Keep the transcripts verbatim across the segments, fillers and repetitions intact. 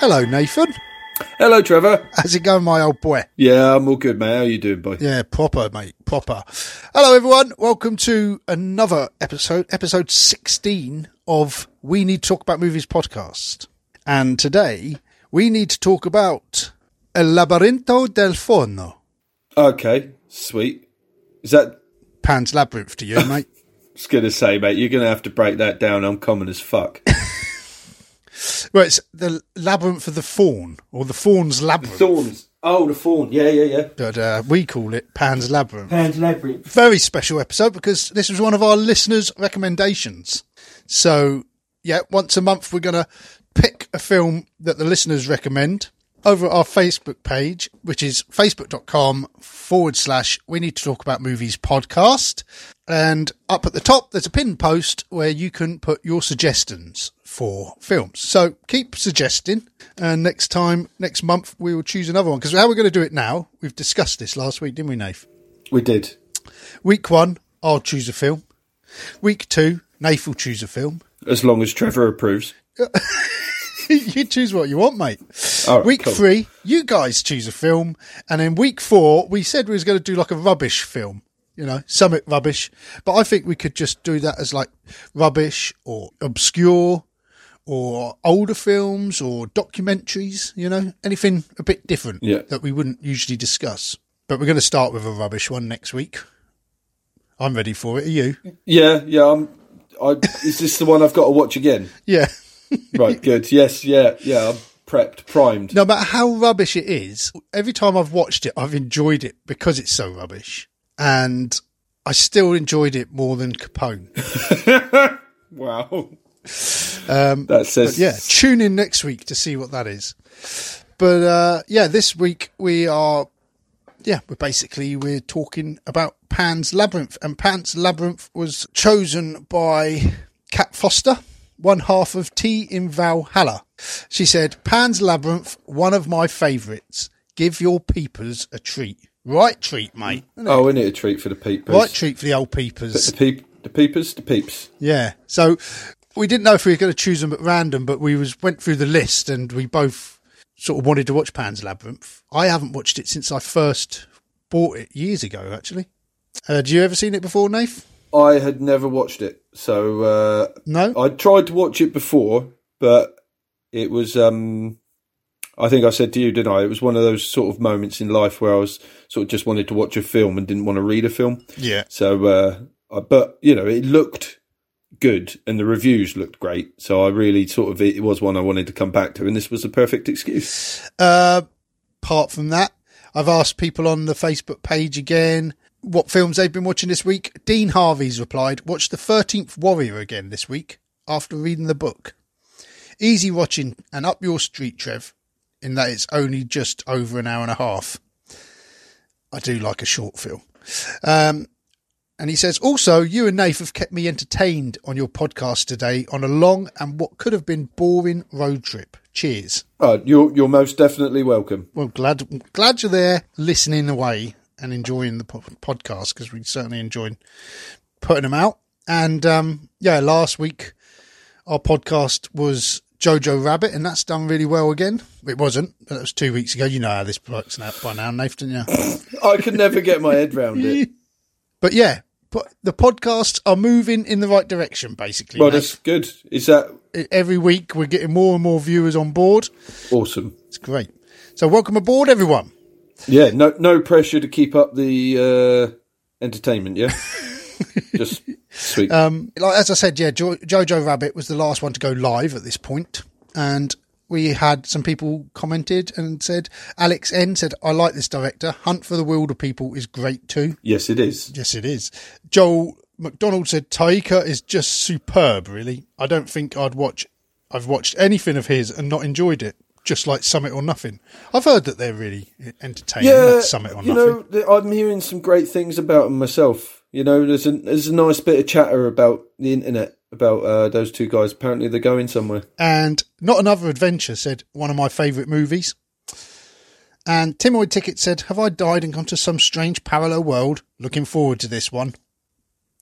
Hello, Nathan. Hello, Trevor. How's it going, my old boy? Yeah, I'm all good, mate. How are you doing, boy? Yeah, proper, mate, proper. Hello, everyone. Welcome to another episode, episode sixteen of We Need To Talk About Movies Podcast. And today, we need to talk about El Laberinto del Fauno. Okay, sweet. Is that... Pan's Labyrinth to you, mate? I was going to say, mate, you're going to have to break that down. I'm common as fuck. Well, it's the Labyrinth of the Faun, or the Faun's Labyrinth. The Thorns. Oh, the Faun. Yeah, yeah, yeah. But uh, we call it Pan's Labyrinth. Pan's Labyrinth. Very special episode because this was one of our listeners' recommendations. So, yeah, once a month we're going to pick a film that the listeners recommend over at our Facebook page, which is facebook.com forward slash we need to talk about movies podcast. And up at the top, there's a pinned post where you can put your suggestions for films. So keep suggesting, and next time, next month, we will choose another one. Because how we're going to do it now, we've discussed this last week, didn't we, Nath? We did. Week one, I'll choose a film. Week two, Nath will choose a film. As long as Trevor approves. You choose what you want, mate. Right, week cool. three, you guys choose a film. And then week four, we said we was going to do like a rubbish film. You know, Summit rubbish. But I think we could just do that as like rubbish or obscure or older films or documentaries, you know, anything a bit different yeah. that we wouldn't usually discuss. But we're going to start with a rubbish one next week. I'm ready for it. Are you? Yeah, yeah. I'm, I, is this the one I've got to watch again? Yeah. Right, good. Yes, yeah, yeah. I'm prepped, primed. No matter how rubbish it is, every time I've watched it, I've enjoyed it because it's so rubbish. And I still enjoyed it more than Capone. Wow. Um, that says... Yeah, tune in next week to see what that is. But, uh, yeah, this week we are... Yeah, we're basically, we're talking about Pan's Labyrinth. And Pan's Labyrinth was chosen by Cat Foster, one half of Tea in Valhalla. She said, Pan's Labyrinth, one of my favourites. Give your peepers a treat. Right treat, mate. Isn't oh, it? Isn't it a treat for the peepers? Right treat for the old peepers. The, peep, the peepers, the peeps. Yeah. So we didn't know if we were going to choose them at random, but we was went through the list and we both sort of wanted to watch Pan's Labyrinth. I haven't watched it since I first bought it years ago, actually. Had uh, you ever seen it before, Nath? I had never watched it. So, uh, no, I tried to watch it before, but it was, um, I think I said to you, didn't I? It was one of those sort of moments in life where I was sort of just wanted to watch a film and didn't want to read a film. Yeah. So, uh, I, but you know, it looked good and the reviews looked great. So I really sort of, it was one I wanted to come back to, and this was the perfect excuse. Uh, apart from that, I've asked people on the Facebook page again what films they've been watching this week. Dean Harvey's replied, watch The thirteenth Warrior again this week after reading the book. Easy watching and up your street, Trev, in that it's only just over an hour and a half. I do like a short film. Um, and he says, also, you and Nath have kept me entertained on your podcast today on a long and what could have been boring road trip. Cheers. Oh, you're, you're most definitely welcome. Well, glad, glad you're there listening away and enjoying the podcast, because we certainly enjoyed putting them out. And um, yeah, last week our podcast was Jojo Rabbit, and that's done really well again. It wasn't, but that was two weeks ago. You know how this works now, by now, Nathan, yeah. I could never get my head round it. But yeah, but the podcasts are moving in the right direction, basically. Well, Nath. That's good. Is that every week we're getting more and more viewers on board? Awesome. It's great. So welcome aboard, everyone. Yeah, no no pressure to keep up the uh, entertainment, yeah? Just sweet. Um, like, as I said, yeah, jo- Jojo Rabbit was the last one to go live at this point, and we had some people commented and said, Alex N said, I like this director. Hunt for the Wilderpeople is great too. Yes, it is. Yes, it is. Joel McDonald said, Taika is just superb, really. I don't think I'd watch, I've watched anything of his and not enjoyed it. Just like Summit or Nothing. I've heard that they're really entertaining, yeah, that Summit or you Nothing. You know, I'm hearing some great things about them myself. You know, there's a, there's a nice bit of chatter about the internet, about uh, those two guys. Apparently they're going somewhere. And Not Another Adventure said, one of my favourite movies. And Timoid Ticket said, have I died and gone to some strange parallel world? Looking forward to this one.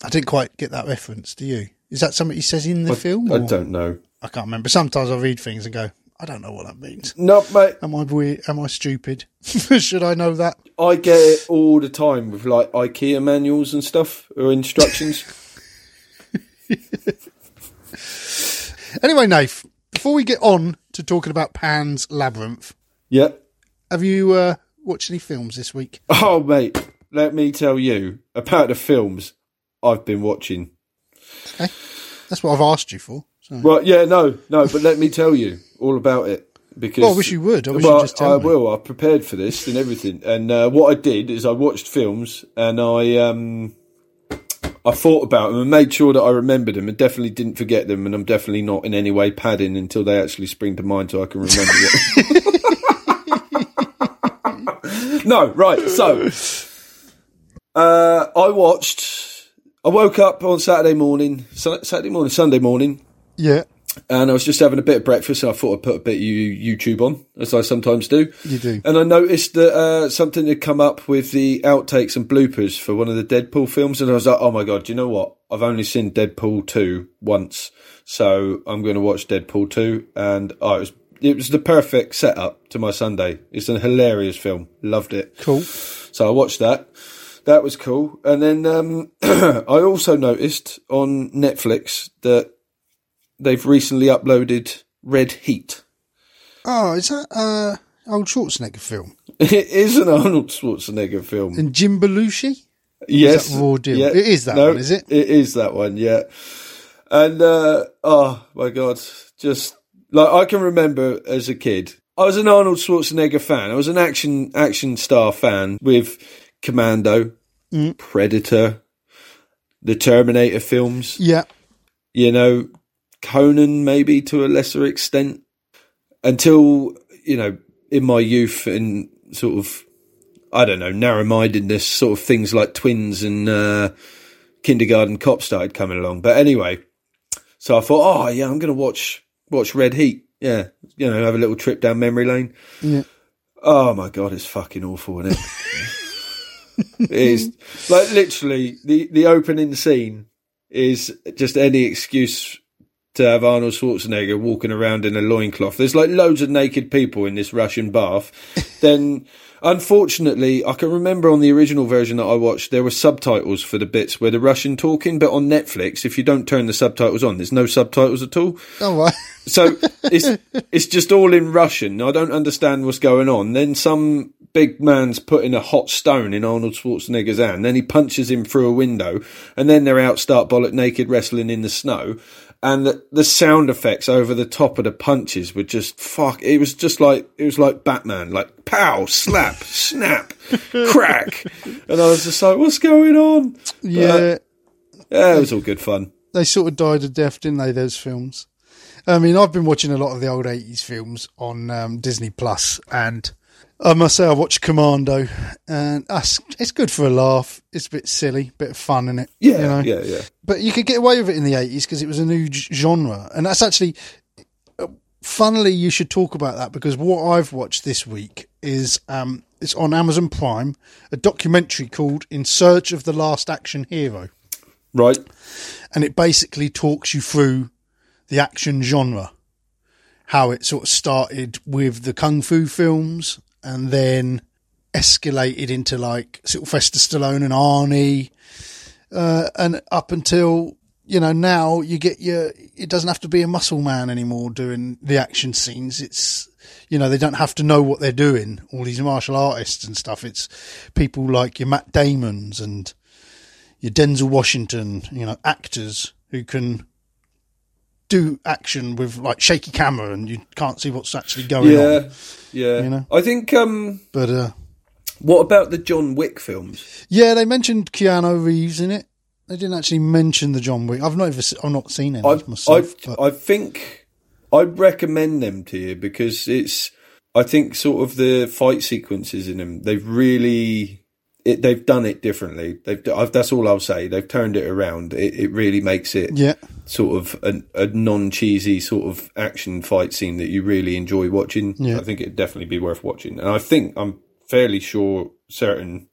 I didn't quite get that reference, do you? Is that something he says in the I, film? I or? don't know. I can't remember. Sometimes I read things and go... I don't know what that means. No, mate. Am I weird? Am I stupid? Should I know that? I get it all the time with like IKEA manuals and stuff or instructions. Anyway, Nath, before we get on to talking about Pan's Labyrinth, yeah, have you uh, watched any films this week? Oh, mate, let me tell you about the films I've been watching. Okay, that's what I've asked you for. So. Right? Yeah, no, no, but let me tell you all about it because. Well, I wish you would. I wish well, you just tell I me. will. I prepared for this and everything, and uh, what I did is I watched films and I um. I thought about them and made sure that I remembered them and definitely didn't forget them, and I'm definitely not in any way padding until they actually spring to mind so I can remember it. No, right, so uh, I watched, I woke up on Saturday morning, Saturday morning, Sunday morning. Yeah. And I was just having a bit of breakfast, and I thought I'd put a bit of YouTube on, as I sometimes do. You do. And I noticed that uh, something had come up with the outtakes and bloopers for one of the Deadpool films, and I was like, oh, my God, do you know what? I've only seen Deadpool two once, so I'm going to watch Deadpool two. And oh, it was, it was the perfect setup to my Sunday. It's a hilarious film. Loved it. Cool. So I watched that. That was cool. And then um, I also noticed on Netflix that they've recently uploaded Red Heat. Oh, is that an uh, Arnold Schwarzenegger film? It is an Arnold Schwarzenegger film. And Jim Belushi? Yes. Is that Raw Deal? Yeah. It is that no, one, is it? It is that one, yeah. And, uh, oh, my God. Just, like, I can remember as a kid, I was an Arnold Schwarzenegger fan. I was an action action star fan with Commando, mm. Predator, the Terminator films. Yeah. You know, Conan, maybe to a lesser extent, until, you know, in my youth and sort of, I don't know, narrow-mindedness, sort of things like Twins and uh, Kindergarten Cop started coming along. But anyway, so I thought, oh, yeah, I'm going to watch watch Red Heat. Yeah, you know, have a little trip down memory lane. Yeah. Oh, my God, it's fucking awful, isn't it? It is. Like, literally, the, the opening scene is just any excuse to have Arnold Schwarzenegger walking around in a loincloth. There's like loads of naked people in this Russian bath. Then, unfortunately, I can remember on the original version that I watched, there were subtitles for the bits where the Russian talking, but on Netflix, if you don't turn the subtitles on, there's no subtitles at all. Oh, wow. So it's it's just all in Russian. I don't understand what's going on. Then some big man's putting a hot stone in Arnold Schwarzenegger's hand. Then he punches him through a window. And then they're out start bollock naked wrestling in the snow. And the, the sound effects over the top of the punches were just fuck. It was just like it was like Batman, like pow, slap, snap, crack. And I was just like, "What's going on?" Yeah, but, yeah, it was all good fun. They sort of died a death, didn't they? Those films. I mean, I've been watching a lot of the old eighties films on um, Disney Plus, and I must say, I watched Commando, and that's, it's good for a laugh. It's a bit silly, bit of fun, isn't it? Yeah, you know? yeah, yeah. But you could get away with it in the eighties because it was a new genre. And that's actually, funnily, you should talk about that because what I've watched this week is, um, it's on Amazon Prime, a documentary called In Search of the Last Action Hero. Right. And it basically talks you through the action genre, how it sort of started with the Kung Fu films, and then escalated into like Sylvester Stallone and Arnie, uh, and up until, you know, now you get your, it doesn't have to be a muscle man anymore doing the action scenes. It's, you know, they don't have to know what they're doing, all these martial artists and stuff. It's people like your Matt Damons and your Denzel Washington, you know, actors who can do action with like shaky camera and you can't see what's actually going yeah, on. Yeah. Yeah. You know? I think, um, but, uh, what about the John Wick films? Yeah. They mentioned Keanu Reeves in it. They didn't actually mention the John Wick. I've not ever, I've not seen any I've, myself. I've, I think I'd recommend them to you because it's, I think sort of the fight sequences in them, they've really, it, they've done it differently. They've, I've, that's all I'll say. They've turned it around. It, it really makes it yeah. sort of an, a non-cheesy sort of action fight scene that you really enjoy watching. Yeah. I think it'd definitely be worth watching. And I think I'm fairly sure, certain,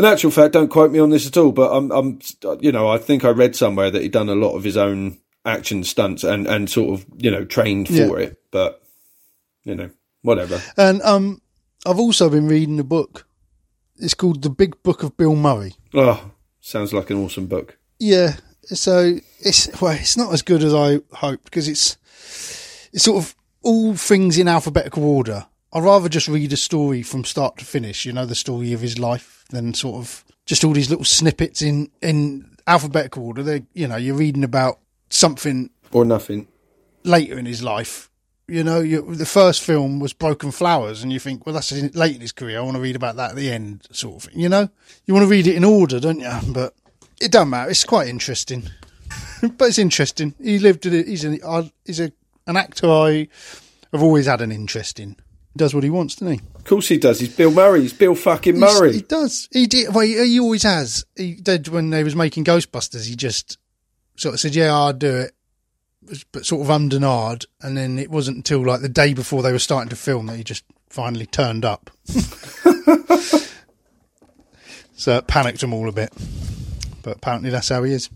in actual fact, don't quote me on this at all, but I'm, I'm, you know, I think I read somewhere that he'd done a lot of his own action stunts and, and sort of, you know, trained yeah. for it. But you know, whatever. And um, I've also been reading a book. It's called The Big Book of Bill Murray. Oh, sounds like an awesome book. Yeah. So it's well, it's not as good as I hoped because it's it's sort of all things in alphabetical order. I'd rather just read a story from start to finish, you know, the story of his life, than sort of just all these little snippets in, in alphabetical order. They, you know, you're reading about something or nothing later in his life. You know, you, the first film was Broken Flowers, and you think, well, that's late in his career. I want to read about that at the end, sort of thing. You know, you want to read it in order, don't you? But it doesn't matter. It's quite interesting, but it's interesting. He lived. In a, he's an he's a, an actor I have always had an interest in. He does what he wants, doesn't he? Of course he does. He's Bill Murray. He's Bill fucking Murray. He's, he does. He did. Well, he, he always has. He did when they was making Ghostbusters. He just sort of said, "Yeah, I'll do it," but sort of ummed and ahed. And then it wasn't until like the day before they were starting to film that he just finally turned up. So it panicked them all a bit. But apparently that's how he is.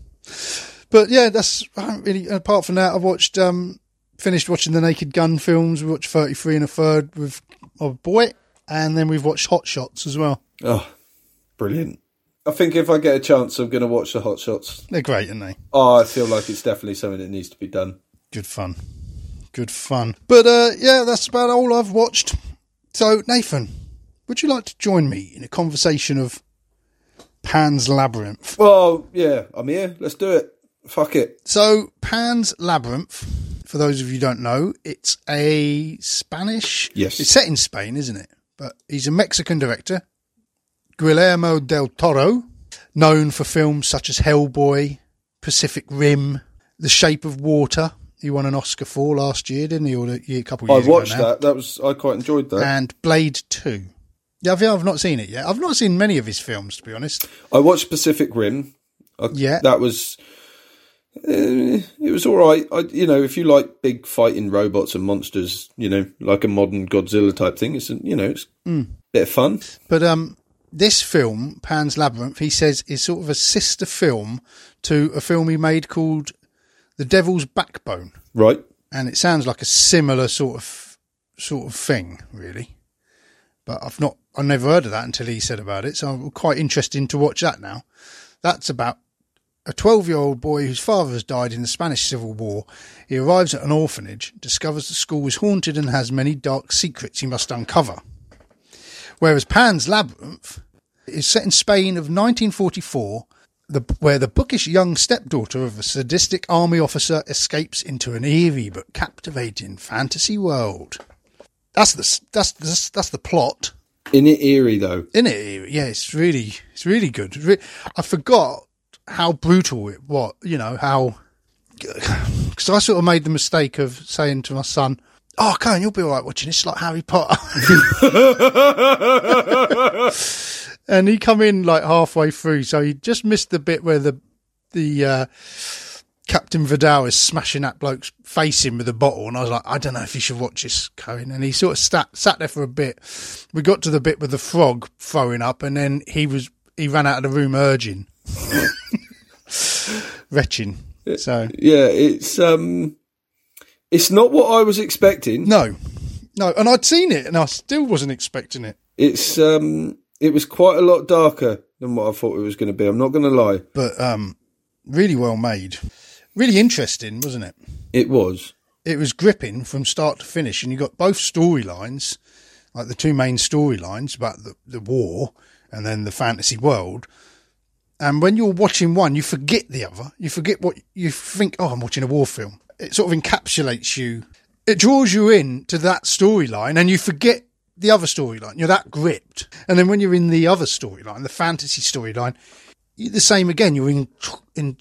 But yeah, that's I haven't really. Apart from that, I've watched. Um, Finished watching the Naked Gun films. We watched thirty-three and a third with our boy, and then we've watched Hot Shots as well. Oh, brilliant. I think if I get a chance, I'm going to watch the Hot Shots. They're great, aren't they? Oh, I feel like it's definitely something that needs to be done. Good fun. Good fun. But uh, yeah, that's about all I've watched. So, Nathan, would you like to join me in a conversation of Pan's Labyrinth? Well, yeah, I'm here. Let's do it. Fuck it. So, Pan's Labyrinth... For those of you who don't know, it's a Spanish... Yes. It's set in Spain, isn't it? But he's a Mexican director, Guillermo del Toro, known for films such as Hellboy, Pacific Rim, The Shape of Water. He won an Oscar for last year, didn't he? Or a couple of years ago now. I watched that. That was, I quite enjoyed that. And Blade two. Yeah, I've, I've not seen it yet. I've not seen many of his films, to be honest. I watched Pacific Rim. I, yeah. That was... Uh, it was all right. I, you know, if you like big fighting robots and monsters, you know, like a modern Godzilla type thing, it's, you know, it's mm. a bit of fun. But um, this film, Pan's Labyrinth, he says is sort of a sister film to a film he made called The Devil's Backbone. Right. And it sounds like a similar sort of sort of thing, really. But I've not, I never heard of that until he said about it. So I'm quite interested to watch that now. That's about a twelve-year-old boy whose father has died in the Spanish Civil War. He arrives at an orphanage, discovers the school is haunted and has many dark secrets he must uncover. Whereas Pan's Labyrinth is set in Spain of nineteen forty-four, the, where the bookish young stepdaughter of a sadistic army officer escapes into an eerie but captivating fantasy world. That's the that's the, that's the plot. Isn't it eerie though? Isn't it eerie? Yeah, it's really it's really good. I forgot how brutal it was, you know, how... Because I sort of made the mistake of saying to my son, oh, Cohen, you'll be all right watching this, like Harry Potter. And he come in, like, halfway through, so he just missed the bit where the the uh, Captain Vidal is smashing that bloke's face in with a bottle, and I was like, I don't know if you should watch this, Cohen. And he sort of sat, sat there for a bit. We got to the bit with the frog throwing up, and then he was he ran out of the room urging. Retching. So yeah, it's um, it's not what I was expecting. No, no, and I'd seen it, and I still wasn't expecting it. It's um, it was quite a lot darker than what I thought it was going to be. I'm not going to lie, but um, really well made, really interesting, wasn't it? It was. It was gripping from start to finish, and you got both storylines, like the two main storylines about the, the war and then the fantasy world. And when you're watching one, you forget the other. You forget what you think. Oh, I'm watching a war film. It sort of encapsulates you. It draws you in to that storyline and you forget the other storyline. You're that gripped. And then when you're in the other storyline, the fantasy storyline, the same again. You're in, in,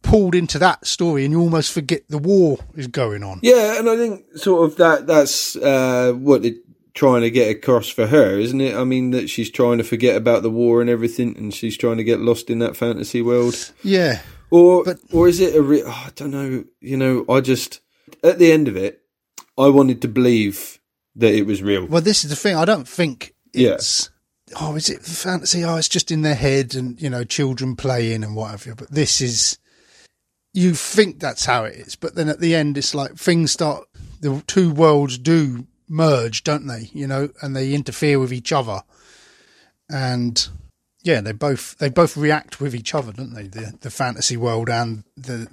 pulled into that story and you almost forget the war is going on. Yeah, and I think sort of that that's uh, what it... trying to get across for her, isn't it? I mean, that she's trying to forget about the war and everything, and she's trying to get lost in that fantasy world. Yeah. Or but... or is it a re- oh, I don't know, you know, I just at the end of it I wanted to believe that it was real. Well, this is the thing. I don't think it's yeah. oh, is it fantasy? Oh, it's just in their head and, you know, children playing and whatever. But this is, you think that's how it is, but then at the end it's like things start, the two worlds do merge, don't they? You know, and they interfere with each other. And yeah, they both they both react with each other, don't they? The the fantasy world and the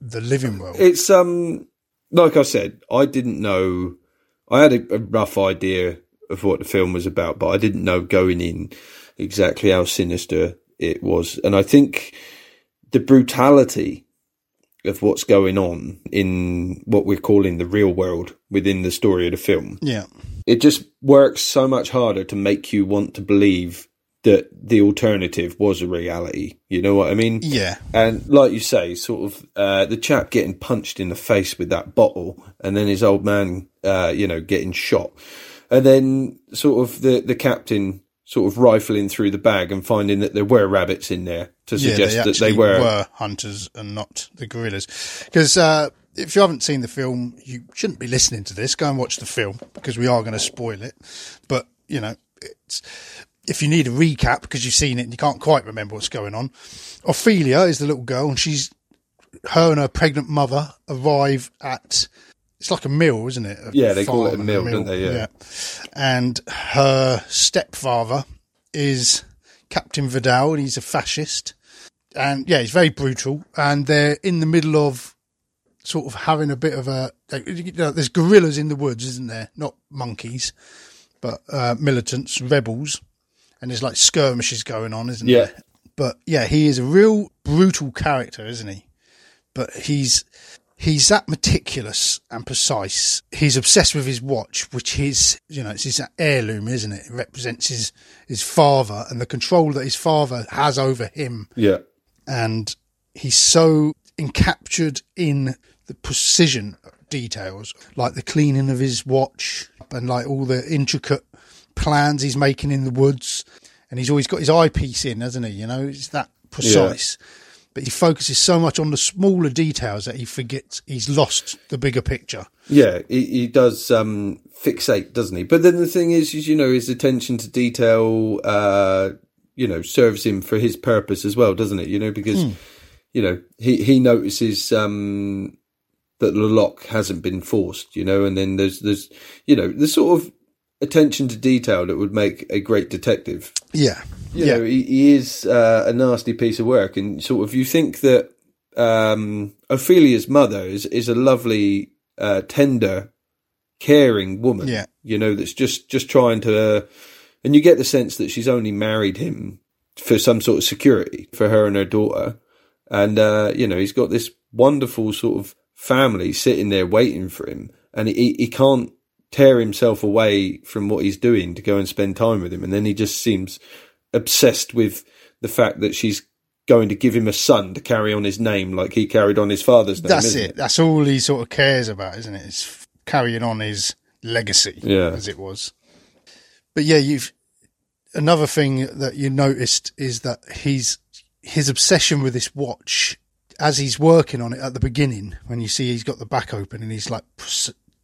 the living world. It's um like I said, I didn't know. I had a, a rough idea of what the film was about, but I didn't know going in exactly how sinister it was. And I think the brutality of what's going on in what we're calling the real world within the story of the film. Yeah. It just works so much harder to make you want to believe that the alternative was a reality. You know what I mean? Yeah. And like you say, sort of uh, the chap getting punched in the face with that bottle and then his old man, uh, you know, getting shot. And then sort of the, the captain sort of rifling through the bag and finding that there were rabbits in there to suggest yeah, they that they were... were hunters and not the gorillas. Because uh, if you haven't seen the film, you shouldn't be listening to this. Go and watch the film because we are going to spoil it. But, you know, it's... if you need a recap because you've seen it and you can't quite remember what's going on, Ophelia is the little girl, and she's her and her pregnant mother arrive at it's like a mill, isn't it? A yeah, they call it a mill, mill, don't they? Yeah. yeah. And her stepfather is Captain Vidal, and he's a fascist, and yeah, he's very brutal. And they're in the middle of sort of having a bit of a you know, there's gorillas in the woods, isn't there? Not monkeys, but uh, militants, rebels. And there's like skirmishes going on, isn't yeah. there? But yeah, he is a real brutal character, isn't he? But he's he's that meticulous and precise. He's obsessed with his watch, which is, you know, it's his heirloom, isn't it? It represents his, his father and the control that his father has over him. Yeah. And he's so encaptured in the precision details, like the cleaning of his watch and like all the intricate plans he's making in the woods, and he's always got his eyepiece in, hasn't he? You know, it's that precise. Yeah. But he focuses so much on the smaller details that he forgets he's lost the bigger picture. Yeah, he, he does um, fixate, doesn't he? But then the thing is, is you know, his attention to detail, uh, you know, serves him for his purpose as well, doesn't it? You know, because, mm. you know, he, he notices... Um, that the lock hasn't been forced, you know, and then there's, there's, you know, the sort of attention to detail that would make a great detective. Yeah. You yeah. know, he, he is uh, a nasty piece of work. And sort of, you think that um, Ophelia's mother is, is a lovely, uh, tender, caring woman, yeah. you know, that's just, just trying to, uh, and you get the sense that she's only married him for some sort of security for her and her daughter. And, uh, you know, he's got this wonderful sort of family sitting there waiting for him, and he, he can't tear himself away from what he's doing to go and spend time with him. And then he just seems obsessed with the fact that she's going to give him a son to carry on his name like he carried on his father's name. That's it. it. That's all he sort of cares about, isn't it? It's carrying on his legacy, yeah. as it was. But yeah, you've another thing that you noticed is that he's his obsession with this watch. As he's working on it at the beginning, when you see he's got the back open and he's like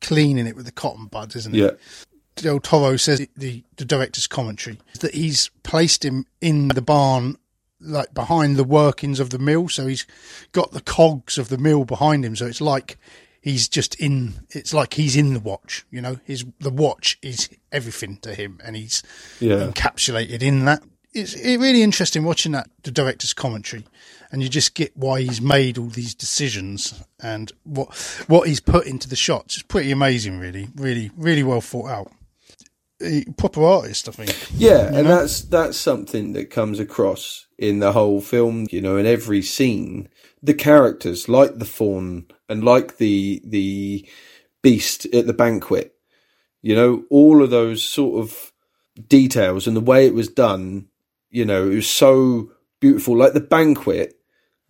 cleaning it with the cotton buds, isn't it? Yeah. Del Toro says, the, the director's commentary, that he's placed him in the barn, like behind the workings of the mill. So he's got the cogs of the mill behind him. So it's like he's just in, it's like he's in the watch, you know, his, the watch is everything to him, and he's yeah. encapsulated in that. It's really interesting watching that, the director's commentary, and you just get why he's made all these decisions and what what he's put into the shots. It's pretty amazing, really, really, really well thought out. A proper artist, I think. Yeah, you and know? that's that's something that comes across in the whole film. You know, in every scene, the characters, like the fawn and like the the beast at the banquet, you know, all of those sort of details and the way it was done. You know, it was so beautiful. Like the banquet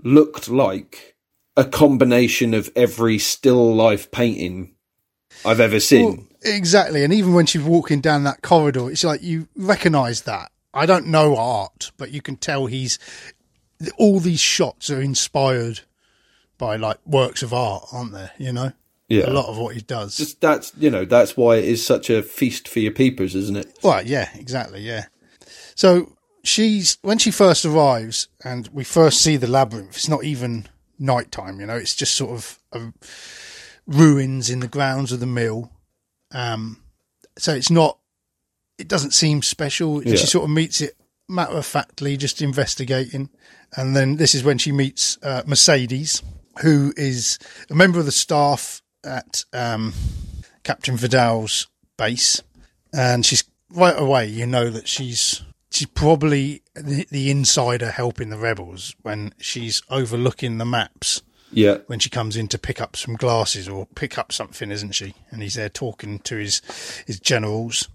looked like a combination of every still life painting I've ever seen. Well, exactly. And even when she's walking down that corridor, it's like you recognise that. I don't know art, but you can tell he's... all these shots are inspired by, like, works of art, aren't they? You know? Yeah. A lot of what he does. Just that's, you know, that's why it is such a feast for your peepers, isn't it? Well, yeah, exactly, yeah. So... She's when she first arrives and we first see the labyrinth, it's not even nighttime, you know, it's just sort of a, ruins in the grounds of the mill. Um, so it's not, it doesn't seem special. Yeah. She sort of meets it matter-of-factly, just investigating. And then this is when she meets uh, Mercedes, who is a member of the staff at um, Captain Vidal's base. And she's right away, you know that she's she's probably the, the insider helping the rebels when she's overlooking the maps. Yeah. When she comes in to pick up some glasses or pick up something, isn't she? And he's there talking to his, his generals.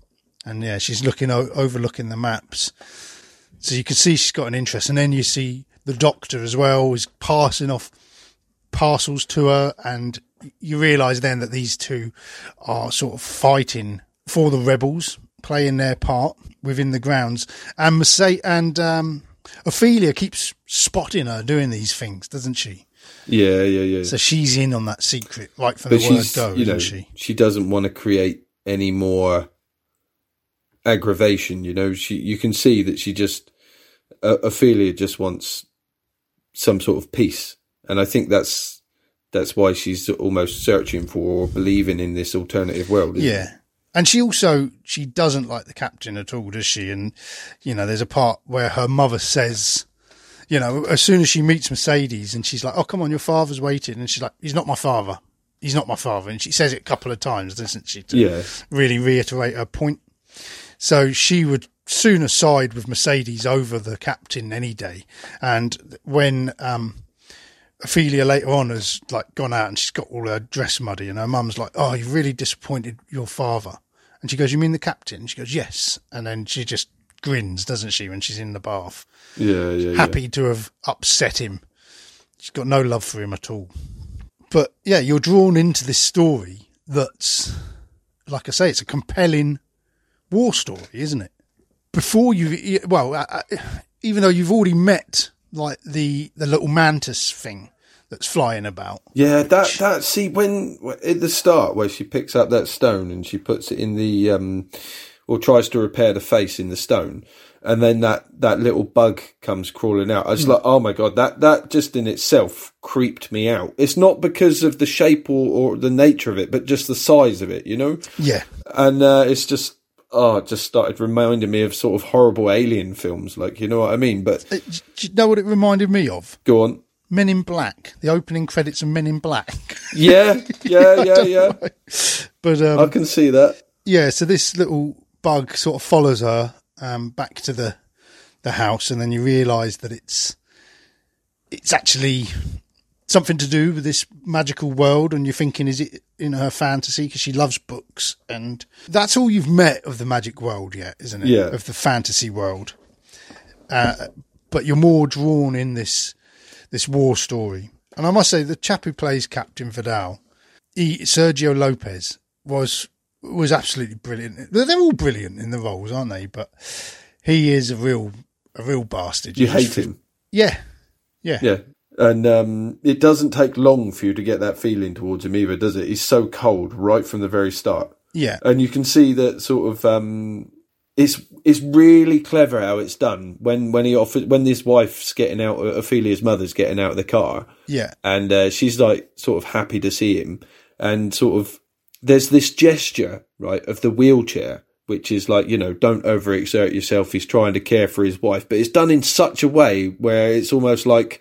And yeah, she's looking overlooking the maps. So you can see she's got an interest. And then you see the doctor as well is passing off parcels to her. And you realise then that these two are sort of fighting for the rebels, playing their part within the grounds. And Mercedes and um, Ophelia keeps spotting her doing these things, doesn't she? Yeah, yeah, yeah. So she's in on that secret right from but the word go, you know, isn't she? She doesn't want to create any more aggravation, you know. She, you can see that she just, uh, Ophelia just wants some sort of peace, and I think that's that's why she's almost searching for or believing in this alternative world. Yeah, it? And she also she doesn't like the captain at all, does she? And you know, there's a part where her mother says, you know, as soon as she meets Mercedes, and she's like, "Oh, come on, your father's waiting," and she's like, "He's not my father. He's not my father," and she says it a couple of times, doesn't she? To yeah. really reiterate her point. So she would sooner side with Mercedes over the captain any day. And when um, Ophelia later on has like gone out and she's got all her dress muddy and her mum's like, "Oh, you've really disappointed your father." And she goes, "You mean the captain?" She goes, "Yes." And then she just grins, doesn't she, when she's in the bath. Yeah, yeah. Happy yeah. to have upset him. She's got no love for him at all. But yeah, you're drawn into this story that's, like I say, it's a compelling war story, isn't it? Before you, well, uh, even though you've already met like the the little mantis thing that's flying about. Yeah, that which, that see when at the start where she picks up that stone and she puts it in the um, or tries to repair the face in the stone, and then that, that little bug comes crawling out. I was yeah. like, oh my god, that that just in itself creeped me out. It's not because of the shape or, or the nature of it, but just the size of it, you know. Yeah, and uh, it's just. Oh, it just started reminding me of sort of horrible alien films, like, you know what I mean? But uh, do you know what it reminded me of? Go on. Men in Black, the opening credits of Men in Black. Yeah, yeah, yeah, yeah. Know. But um, I can see that. Yeah, so this little bug sort of follows her um, back to the the house, and then you realise that it's it's actually something to do with this magical world, and you're thinking, is it in her fantasy? Because she loves books, and that's all you've met of the magic world yet, isn't it? Yeah. Of the fantasy world. Uh, but you're more drawn in this this war story. And I must say, the chap who plays Captain Vidal, he, Sergio Lopez, was was absolutely brilliant. They're all brilliant in the roles, aren't they? But he is a real a real bastard. You hate him? Yeah. Yeah. Yeah. And um, it doesn't take long for you to get that feeling towards him either, does it? He's so cold right from the very start. Yeah. And you can see that sort of um, it's it's really clever how it's done when when he offers, when his wife's getting out, Ophelia's mother's getting out of the car. Yeah. And uh, she's like sort of happy to see him, and sort of there's this gesture, right, of the wheelchair, which is like, you know, don't overexert yourself. He's trying to care for his wife, but it's done in such a way where it's almost like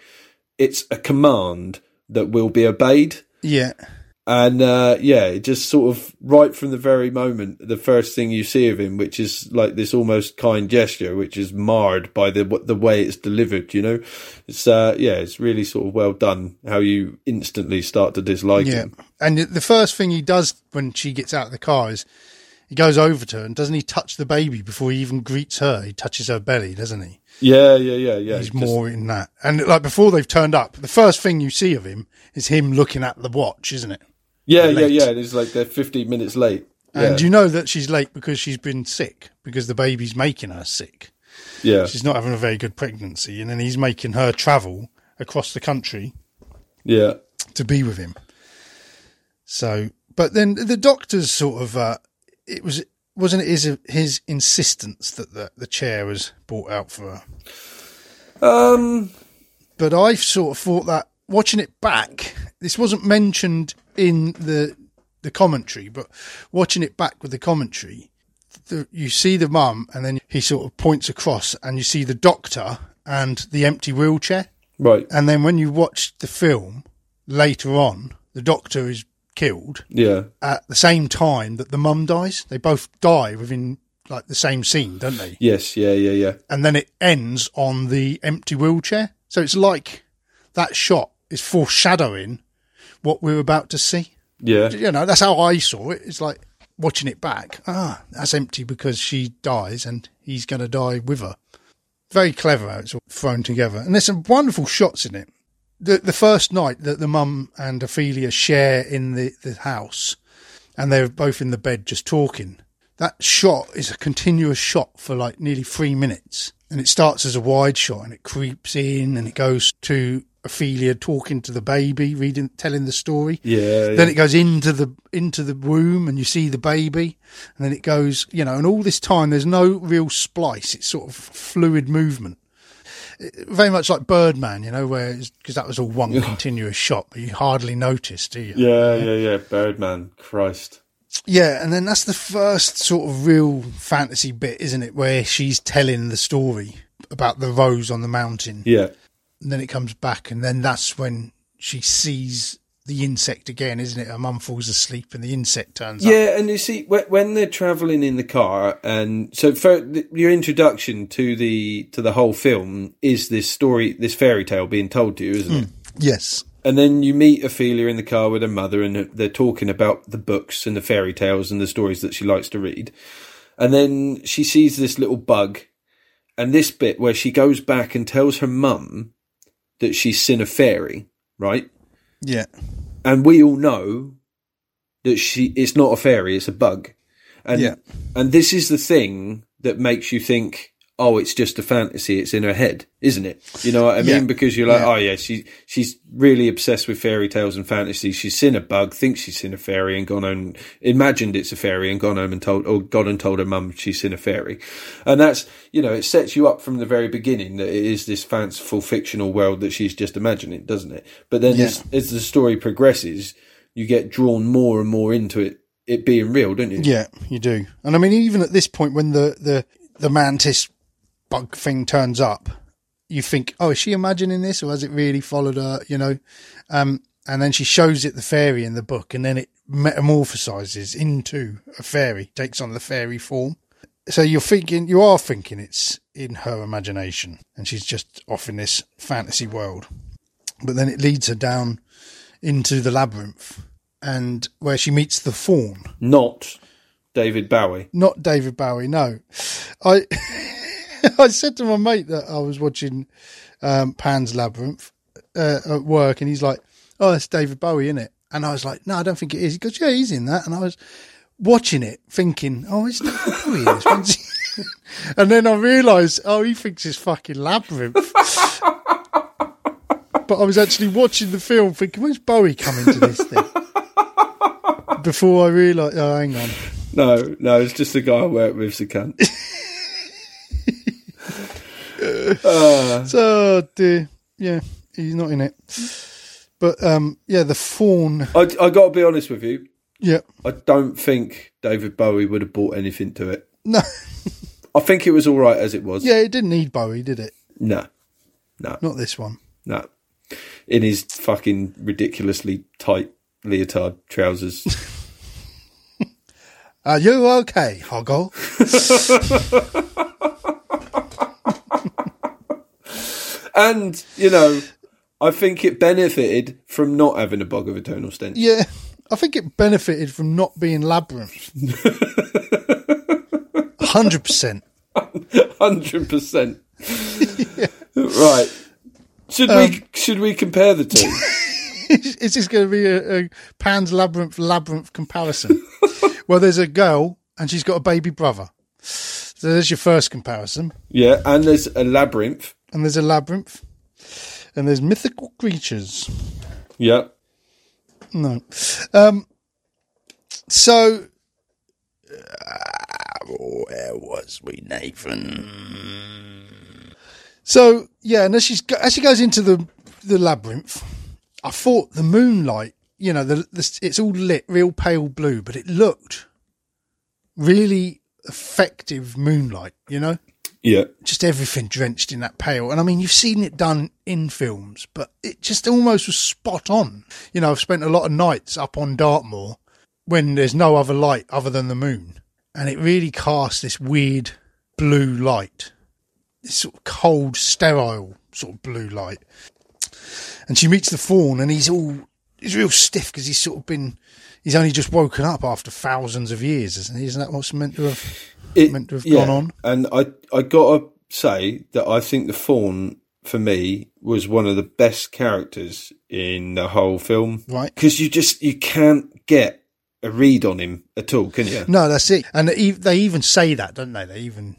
it's a command that will be obeyed. Yeah. And, uh, yeah, it just sort of right from the very moment, the first thing you see of him, which is like this almost kind gesture, which is marred by the the way it's delivered, you know? It's, uh, yeah, it's really sort of well done how you instantly start to dislike yeah. him. And the first thing he does when she gets out of the car is he goes over to her, and doesn't he touch the baby before he even greets her? He touches her belly, doesn't he? Yeah, yeah, yeah, yeah. He's more in that. And like before they've turned up, the first thing you see of him is him looking at the watch, isn't it? Yeah, yeah, yeah. And it's like they're fifteen minutes late. Yeah. And you know that she's late because she's been sick, because the baby's making her sick. Yeah. She's not having a very good pregnancy. And then he's making her travel across the country. Yeah. To be with him. So, but then the doctor's sort of, uh, it was. Wasn't it his, his insistence that the, the chair was brought out for her? Um, but I sort of thought that, watching it back, this wasn't mentioned in the the commentary, but watching it back with the commentary, the, you see the mum, and then he sort of points across, and you see the doctor and the empty wheelchair. Right. And then when you watch the film later on, the doctor is killed. Yeah. At the same time that the mum dies. They both die within like the same scene, don't they? Yes. Yeah. Yeah. Yeah. And then it ends on the empty wheelchair. So it's like that shot is foreshadowing what we're about to see. Yeah. You know, that's how I saw it. It's like watching it back. Ah, that's empty because she dies and he's going to die with her. Very clever how it's all thrown together. And there's some wonderful shots in it. The the first night that the mum and Ophelia share in the, the house, and they're both in the bed just talking. That shot is a continuous shot for like nearly three minutes. And it starts as a wide shot and it creeps in and it goes to Ophelia talking to the baby, reading, telling the story. Yeah. Then yeah. It goes into the into the womb and you see the baby, and then it goes, you know, and all this time there's no real splice. It's sort of fluid movement, it, very much like Birdman, you know, where because that was all one continuous shot, but you hardly notice, do you? Yeah, yeah, yeah. Birdman, Christ. Yeah, and then that's the first sort of real fantasy bit, isn't it, where she's telling the story about the rose on the mountain. Yeah. And then it comes back, and then that's when she sees the insect again, isn't it? Her mum falls asleep and the insect turns yeah, up. Yeah, and you see, when they're travelling in the car, and so for your introduction to the to the whole film is this story, this fairy tale being told to you, isn't mm, it? Yes. And then you meet Ophelia in the car with her mother, and they're talking about the books and the fairy tales and the stories that she likes to read. And then she sees this little bug, and this bit where she goes back and tells her mum that she's seen a fairy, right? Yeah. And we all know that she it's not a fairy, it's a bug. And yeah. and this is the thing that makes you think, oh, it's just a fantasy, it's in her head, isn't it? You know what I yeah. mean? Because you're like, yeah. oh yeah, she she's really obsessed with fairy tales and fantasy. She's seen a bug, thinks she's seen a fairy and gone home, imagined it's a fairy and gone home and told, or gone and told her mum she's seen a fairy. And that's, you know, it sets you up from the very beginning that it is this fanciful fictional world that she's just imagining, doesn't it? But then yeah. as, as the story progresses, you get drawn more and more into it, it being real, don't you? Yeah, you do. And I mean, even at this point when the, the, the mantis bug thing turns up, you think, oh, is she imagining this or has it really followed her, you know? Um, and then she shows it the fairy in the book, and then it metamorphosizes into a fairy, takes on the fairy form. So you're thinking, you are thinking it's in her imagination and she's just off in this fantasy world. But then it leads her down into the labyrinth, and where she meets the faun. Not David Bowie. Not David Bowie, no. I... I said to my mate that I was watching um, Pan's Labyrinth uh, at work, and he's like, oh, that's David Bowie, isn't it? And I was like, no, I don't think it is. He goes, yeah, he's in that. And I was watching it thinking, oh, it's David Bowie in this. And then I realised, oh, he thinks it's fucking Labyrinth. But I was actually watching the film thinking, when's Bowie coming to this thing? Before I realised, oh, hang on. No, no, it's just the guy I work with, the cunt. Uh, so dear. Yeah, he's not in it. But um, yeah, the faun. I, I got to be honest with you. Yeah, I don't think David Bowie would have brought anything to it. No, I think it was all right as it was. Yeah, it didn't need Bowie, did it? No, no, not this one. No, in his fucking ridiculously tight leotard trousers. Are you okay, Hoggle? And, you know, I think it benefited from not having a bog of eternal stench. Yeah, I think it benefited from not being Labyrinth. one hundred percent. one hundred percent. Yeah. Right. Should um, we should we compare the two? Is this going to be a, a Pan's Labyrinth Labyrinth comparison? Well, there's a girl and she's got a baby brother. So there's your first comparison. Yeah, and there's a labyrinth. And there's a labyrinth. And there's mythical creatures. Yeah. No. Um, so, uh, where was we, Nathan? So, yeah, and as, she's go- as she goes into the, the labyrinth, I thought the moonlight, you know, the, the it's all lit, real pale blue, but it looked really effective moonlight, you know? Yeah. Just everything drenched in that pale. And I mean, you've seen it done in films, but it just almost was spot on. You know, I've spent a lot of nights up on Dartmoor when there's no other light other than the moon. And it really casts this weird blue light, this sort of cold, sterile sort of blue light. And she meets the faun, and he's all, he's real stiff because he's sort of been, he's only just woken up after thousands of years, isn't he? Isn't that what's meant to have, it, meant to have yeah. gone on? And I, I got to say that I think the faun, for me, was one of the best characters in the whole film. Right. Because you just, you can't get a read on him at all, can you? No, that's it. And they even say that, don't they? They even...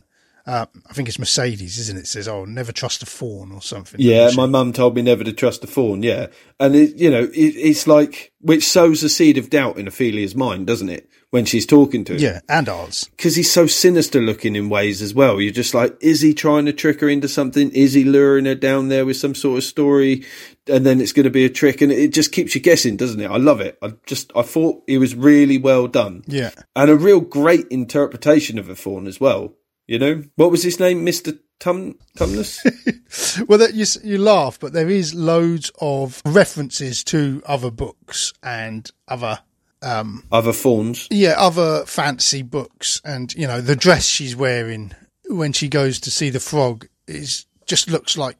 Uh, I think it's Mercedes, isn't it? It says, oh, never trust a faun or something. Yeah, my mum told me never to trust a faun, yeah. And, it, you know, it, it's like, which sows a seed of doubt in Ophelia's mind, doesn't it? When she's talking to him. Yeah, and ours. Because he's so sinister looking in ways as well. You're just like, is he trying to trick her into something? Is he luring her down there with some sort of story? And then it's going to be a trick. And it just keeps you guessing, doesn't it? I love it. I just, I thought it was really well done. Yeah. And a real great interpretation of a faun as well. You know, what was his name, Mister Tum- Tumnus? Well, that, you, you laugh, but there is loads of references to other books and other... Um, other fauns? Yeah, other fancy books. And, you know, the dress she's wearing when she goes to see the frog is just looks like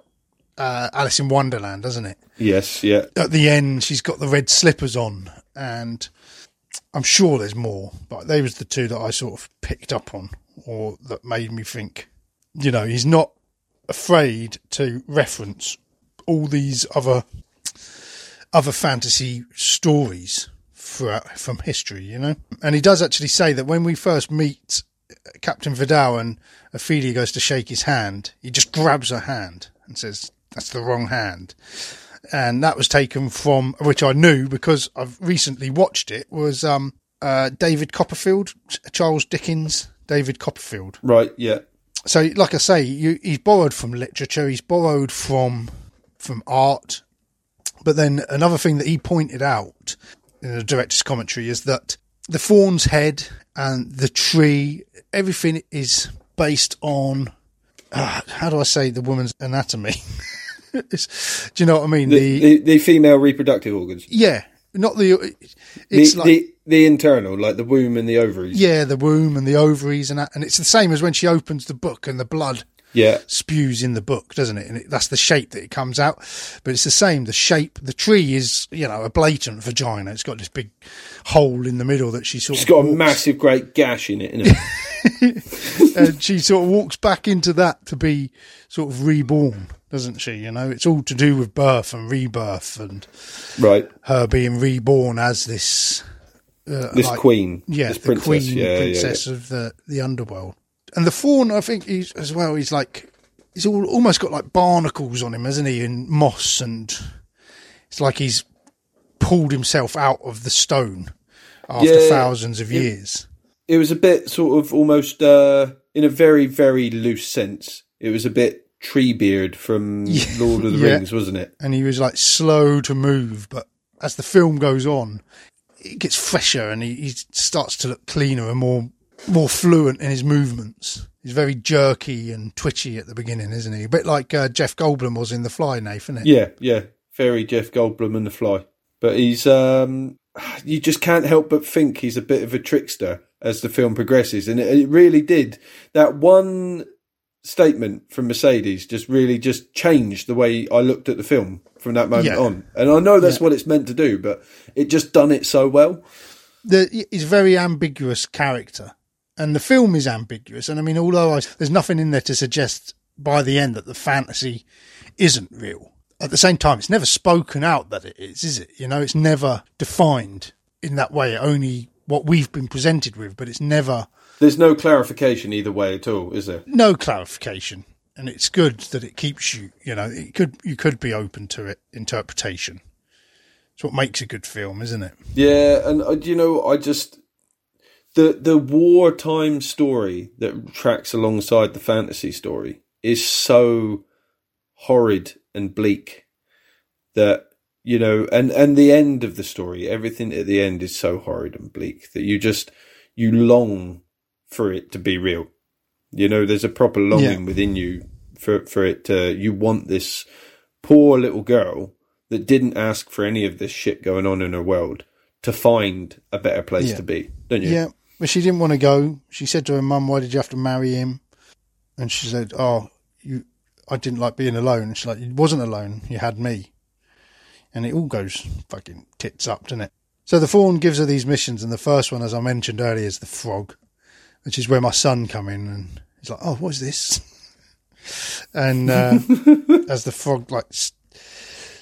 uh, Alice in Wonderland, doesn't it? Yes, yeah. At the end, she's got the red slippers on, and I'm sure there's more, but they was the two that I sort of picked up on. Or that made me think, you know, he's not afraid to reference all these other other fantasy stories throughout, from history, you know. And he does actually say that when we first meet Captain Vidal and Ophelia goes to shake his hand, he just grabs her hand and says, that's the wrong hand. And that was taken from, which I knew because I've recently watched it, was um, uh, David Copperfield, Charles Dickens' David Copperfield. Right, yeah. So, like I say, you, he's borrowed from literature, he's borrowed from from art. But then another thing that he pointed out in the director's commentary is that the faun's head and the tree, everything is based on, uh, how do I say, the woman's anatomy? Do you know what I mean? The, the, the, the female reproductive organs. Yeah. Not the, it's the, like the, the internal, like the womb and the ovaries. Yeah, the womb and the ovaries, and that, and it's the same as when she opens the book and the blood yeah. spews in the book, doesn't it? And it, that's the shape that it comes out. But it's the same. The shape, the tree is, you know, a blatant vagina. It's got this big hole in the middle that she sort She's of. It's got walks. A massive, great gash in it, isn't it? And she sort of walks back into that to be sort of reborn. Doesn't she? You know, it's all to do with birth and rebirth, and right, her being reborn as this uh, this like, queen, yeah, this the princess. queen yeah, princess yeah, yeah. of the, the underworld. And the faun, I think, he's, as well, he's like he's all almost got like barnacles on him, hasn't he? And moss, and it's like he's pulled himself out of the stone after yeah, thousands of it, years. It was a bit sort of almost uh, in a very very loose sense. It was a bit. Treebeard from yeah, Lord of the yeah. Rings, wasn't it? And he was like slow to move, but as the film goes on, it gets fresher, and he, he starts to look cleaner and more more fluent in his movements. He's very jerky and twitchy at the beginning, isn't he? A bit like uh, Jeff Goldblum was in The Fly, Nathan, isn't it? Yeah, yeah, very Jeff Goldblum in The Fly. But he's, um, you just can't help but think he's a bit of a trickster as the film progresses, and it, it really did. That one statement from Mercedes just really just changed the way I looked at the film from that moment yeah. on, and I know that's yeah. what it's meant to do, but it just done it so well. The, it's very ambiguous character, and the film is ambiguous. And I mean, although I, there's nothing in there to suggest by the end that the fantasy isn't real, at the same time, it's never spoken out that it is, is it? You know, it's never defined in that way. Only what we've been presented with, but it's never. There's no clarification either way at all, is there? No clarification, and it's good that it keeps you, you know, it could you could be open to it, interpretation. It's what makes a good film, isn't it? Yeah, and, you know, I just... The, the wartime story that tracks alongside the fantasy story is so horrid and bleak that, you know, and, and the end of the story, everything at the end is so horrid and bleak that you just, you long... for it to be real. You know, there's a proper longing yeah. within you for, for it to, you want this poor little girl that didn't ask for any of this shit going on in her world to find a better place yeah. to be, don't you? Yeah, but she didn't want to go. She said to her mum, why did you have to marry him? And she said, oh, you, I didn't like being alone. And she's like, you wasn't alone, you had me. And it all goes fucking tits up, doesn't it? So the Fawn gives her these missions, and the first one, as I mentioned earlier, is the frog, which is where my son come in, and he's like, oh, what is this? And uh, as the frog, like,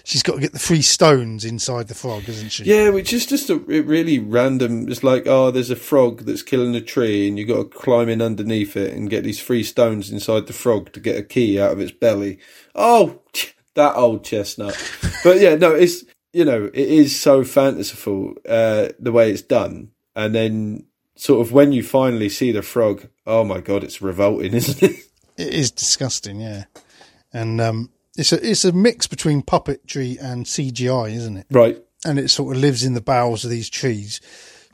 she's got to get the three stones inside the frog, isn't she? Yeah, which is just a really random, it's like, oh, there's a frog that's killing a tree, and you got to climb in underneath it and get these three stones inside the frog to get a key out of its belly. Oh, that old chestnut. But yeah, no, it's, you know, it is so fanciful, uh, the way it's done. And then sort of when you finally see the frog, oh my God, it's revolting, isn't it? It is disgusting, yeah. And um, it's a it's a mix between puppetry and C G I, isn't it? Right. And it sort of lives in the boughs of these trees.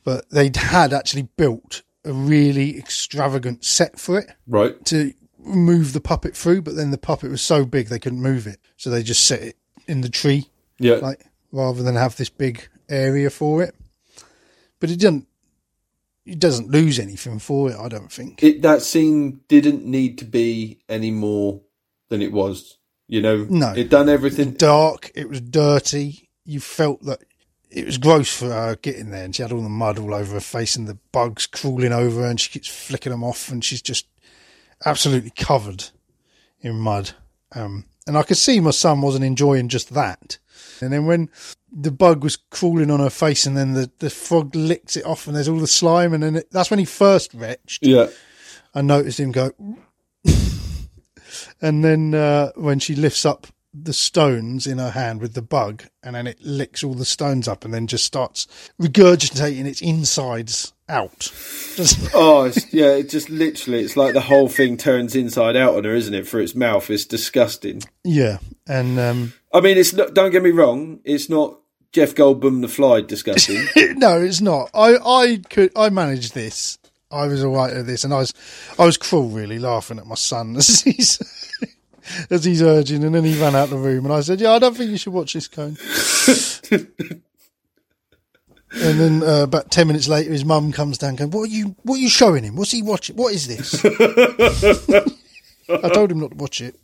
But they had actually built a really extravagant set for it. Right. To move the puppet through, but then the puppet was so big they couldn't move it. So they just set it in the tree. Yeah. Like, rather than have this big area for it. But it didn't, it doesn't lose anything for it, I don't think. It, that scene didn't need to be any more than it was, you know? No. It done everything. It was dark, it was dirty. You felt that it was gross for her getting there, and she had all the mud all over her face and the bugs crawling over her, and she keeps flicking them off, and she's just absolutely covered in mud. Um, and I could see my son wasn't enjoying just that. And then when the bug was crawling on her face, and then the, the frog licks it off, and there's all the slime, and then it, that's when he first retched. Yeah. I noticed him go. And then uh, when she lifts up the stones in her hand with the bug, and then it licks all the stones up, and then just starts regurgitating its insides out. Just oh, it's, yeah, it just literally, it's like the whole thing turns inside out on her, isn't it, for its mouth. It's disgusting. Yeah, and... Um, I mean, it's not, don't get me wrong, it's not Jeff Goldblum the Fly disgusting. No, it's not. I, I could I managed this. I was all right at this, and I was I was cruel, really, laughing at my son as he's as he's urging, and then he ran out of the room, and I said, "Yeah, I don't think you should watch this, Cohen." And then uh, about ten minutes later, his mum comes down, going, "What are you? What are you showing him? What's he watching? What is this?" I told him not to watch it,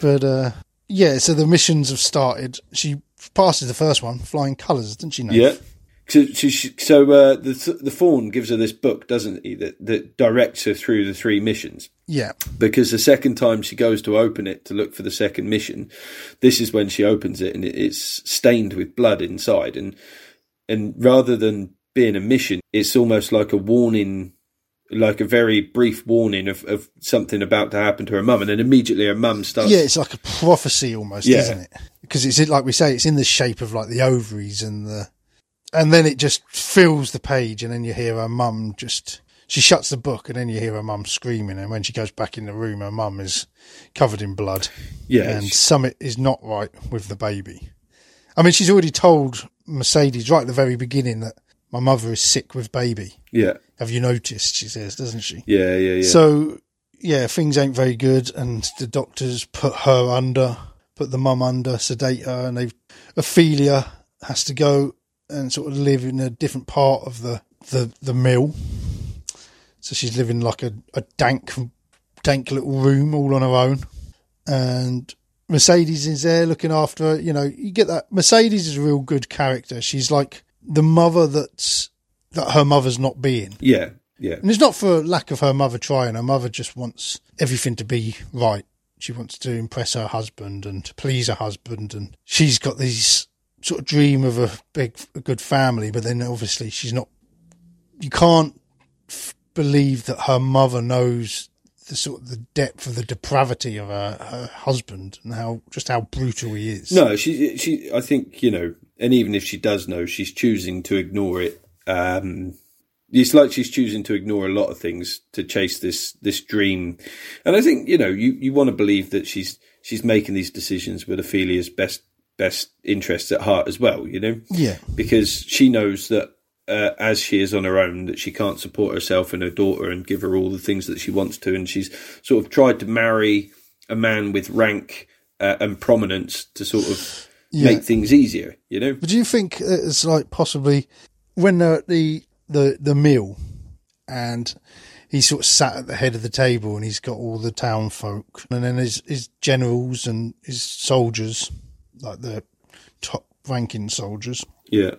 but. Uh, Yeah, so the missions have started. She passes the first one, flying colours, didn't she, Nate? Yeah. So, she, so uh, the the Fawn gives her this book, doesn't he, that, that directs her through the three missions. Yeah. Because the second time she goes to open it to look for the second mission, this is when she opens it, and it, it's stained with blood inside. And and rather than being a mission, it's almost like a warning, like a very brief warning of, of something about to happen to her mum, and then immediately her mum starts... Yeah, it's like a prophecy almost, yeah. Isn't it? Because it's like we say, it's in the shape of like the ovaries and the... And then it just fills the page, and then you hear her mum just... She shuts the book, and then you hear her mum screaming, and when she goes back in the room, her mum is covered in blood. Yeah. And she... Summit is not right with the baby. I mean, she's already told Mercedes right at the very beginning that my mother is sick with baby. Yeah. Have you noticed? She says, doesn't she? Yeah, yeah, yeah. So, yeah, things ain't very good, and the doctors put her under, put the mum under, sedate her, and they've, Ophelia has to go and sort of live in a different part of the, the, the mill. So she's living like a, a dank, dank little room all on her own. And Mercedes is there looking after her. You know, you get that. Mercedes is a real good character. She's like the mother that's that her mother's not being. Yeah, yeah. And it's not for lack of her mother trying. Her mother just wants everything to be right. She wants to impress her husband and to please her husband, and she's got this sort of dream of a big, a good family, but then obviously she's not... You can't f- believe that her mother knows the sort of the depth of the depravity of her, her husband and how just how brutal he is. No, she, she. I think, you know, and even if she does know, she's choosing to ignore it. Um, it's like she's choosing to ignore a lot of things to chase this, this dream. And I think, you know, you, you want to believe that she's, she's making these decisions with Ophelia's best, best interests at heart as well, you know? Yeah. Because she knows that uh, as she is on her own, that she can't support herself and her daughter and give her all the things that she wants to. And she's sort of tried to marry a man with rank uh, and prominence to sort of yeah. make things easier, you know? But do you think it's like possibly when they're at the, the, the meal and he's sort of sat at the head of the table and he's got all the town folk and then his, his generals and his soldiers, like the top ranking soldiers. Yeah.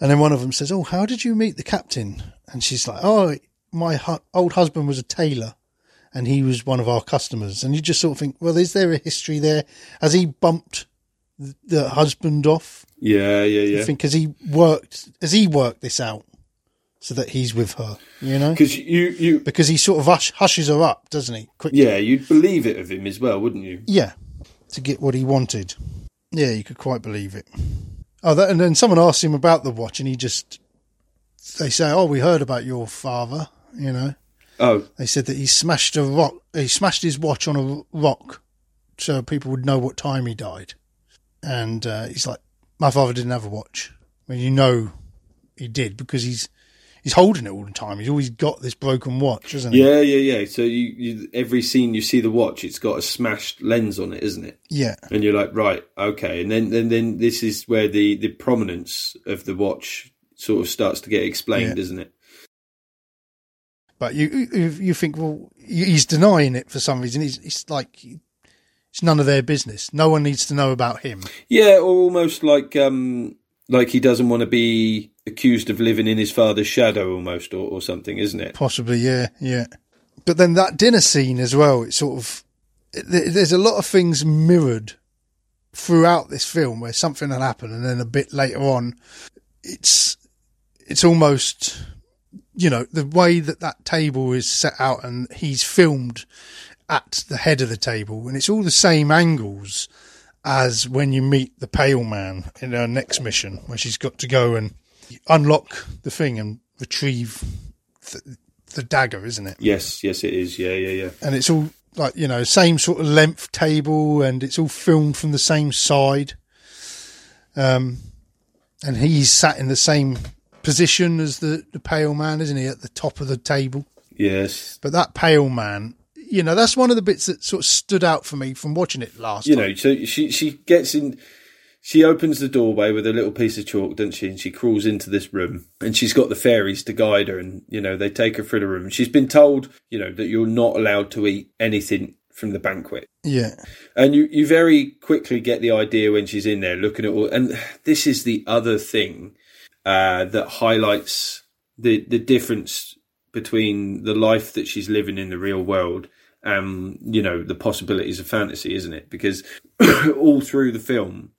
And then one of them says, oh, how did you meet the captain? And she's like, oh, my hu- old husband was a tailor and he was one of our customers. And you just sort of think, well, is there a history there? Has he bumped the husband off? Yeah, yeah, yeah. You think, has he worked, has he worked this out? So that he's with her, you know? Because you, you, because he sort of hush, hushes her up, doesn't he? Quickly. Yeah, you'd believe it of him as well, wouldn't you? Yeah, to get what he wanted. Yeah, you could quite believe it. Oh, that, and then someone asks him about the watch, and he just... They say, oh, we heard about your father, you know? Oh. They said that he smashed a rock. He smashed his watch on a rock so people would know what time he died. And uh, he's like, my father didn't have a watch. Well, you know he did, because he's... He's holding it all the time. He's always got this broken watch, isn't he? Yeah, yeah, yeah. So you, you, every scene you see the watch, it's got a smashed lens on it, isn't it? Yeah. And you're like, right, okay. And then then, then this is where the, the prominence of the watch sort of starts to get explained, yeah. isn't it? But you you think, well, he's denying it for some reason. He's, it's like, it's none of their business. No one needs to know about him. Yeah, almost like um like he doesn't want to be... accused of living in his father's shadow almost or, or something, isn't it? Possibly, yeah, yeah. But then that dinner scene as well, it's sort of... It, there's a lot of things mirrored throughout this film where something had happened and then a bit later on, it's it's almost, you know, the way that that table is set out and he's filmed at the head of the table and it's all the same angles as when you meet the pale man in her next mission where she's got to go and unlock the thing and retrieve the, the dagger, isn't it? Yes, yes, it is. Yeah, yeah, yeah. And it's all like, you know, same sort of length table and it's all filmed from the same side. Um, and he's sat in the same position as the, the pale man, isn't he, at the top of the table? Yes. But that pale man, you know, that's one of the bits that sort of stood out for me from watching it last you time. You know, so she, she gets in... She opens the doorway with a little piece of chalk, doesn't she? And she crawls into this room and she's got the fairies to guide her. And, you know, they take her through the room. She's been told, you know, that you're not allowed to eat anything from the banquet. Yeah. And you, you very quickly get the idea when she's in there looking at all. And this is the other thing uh, that highlights the, the difference between the life that she's living in the real world and, you know, the possibilities of fantasy, isn't it? Because all through the film,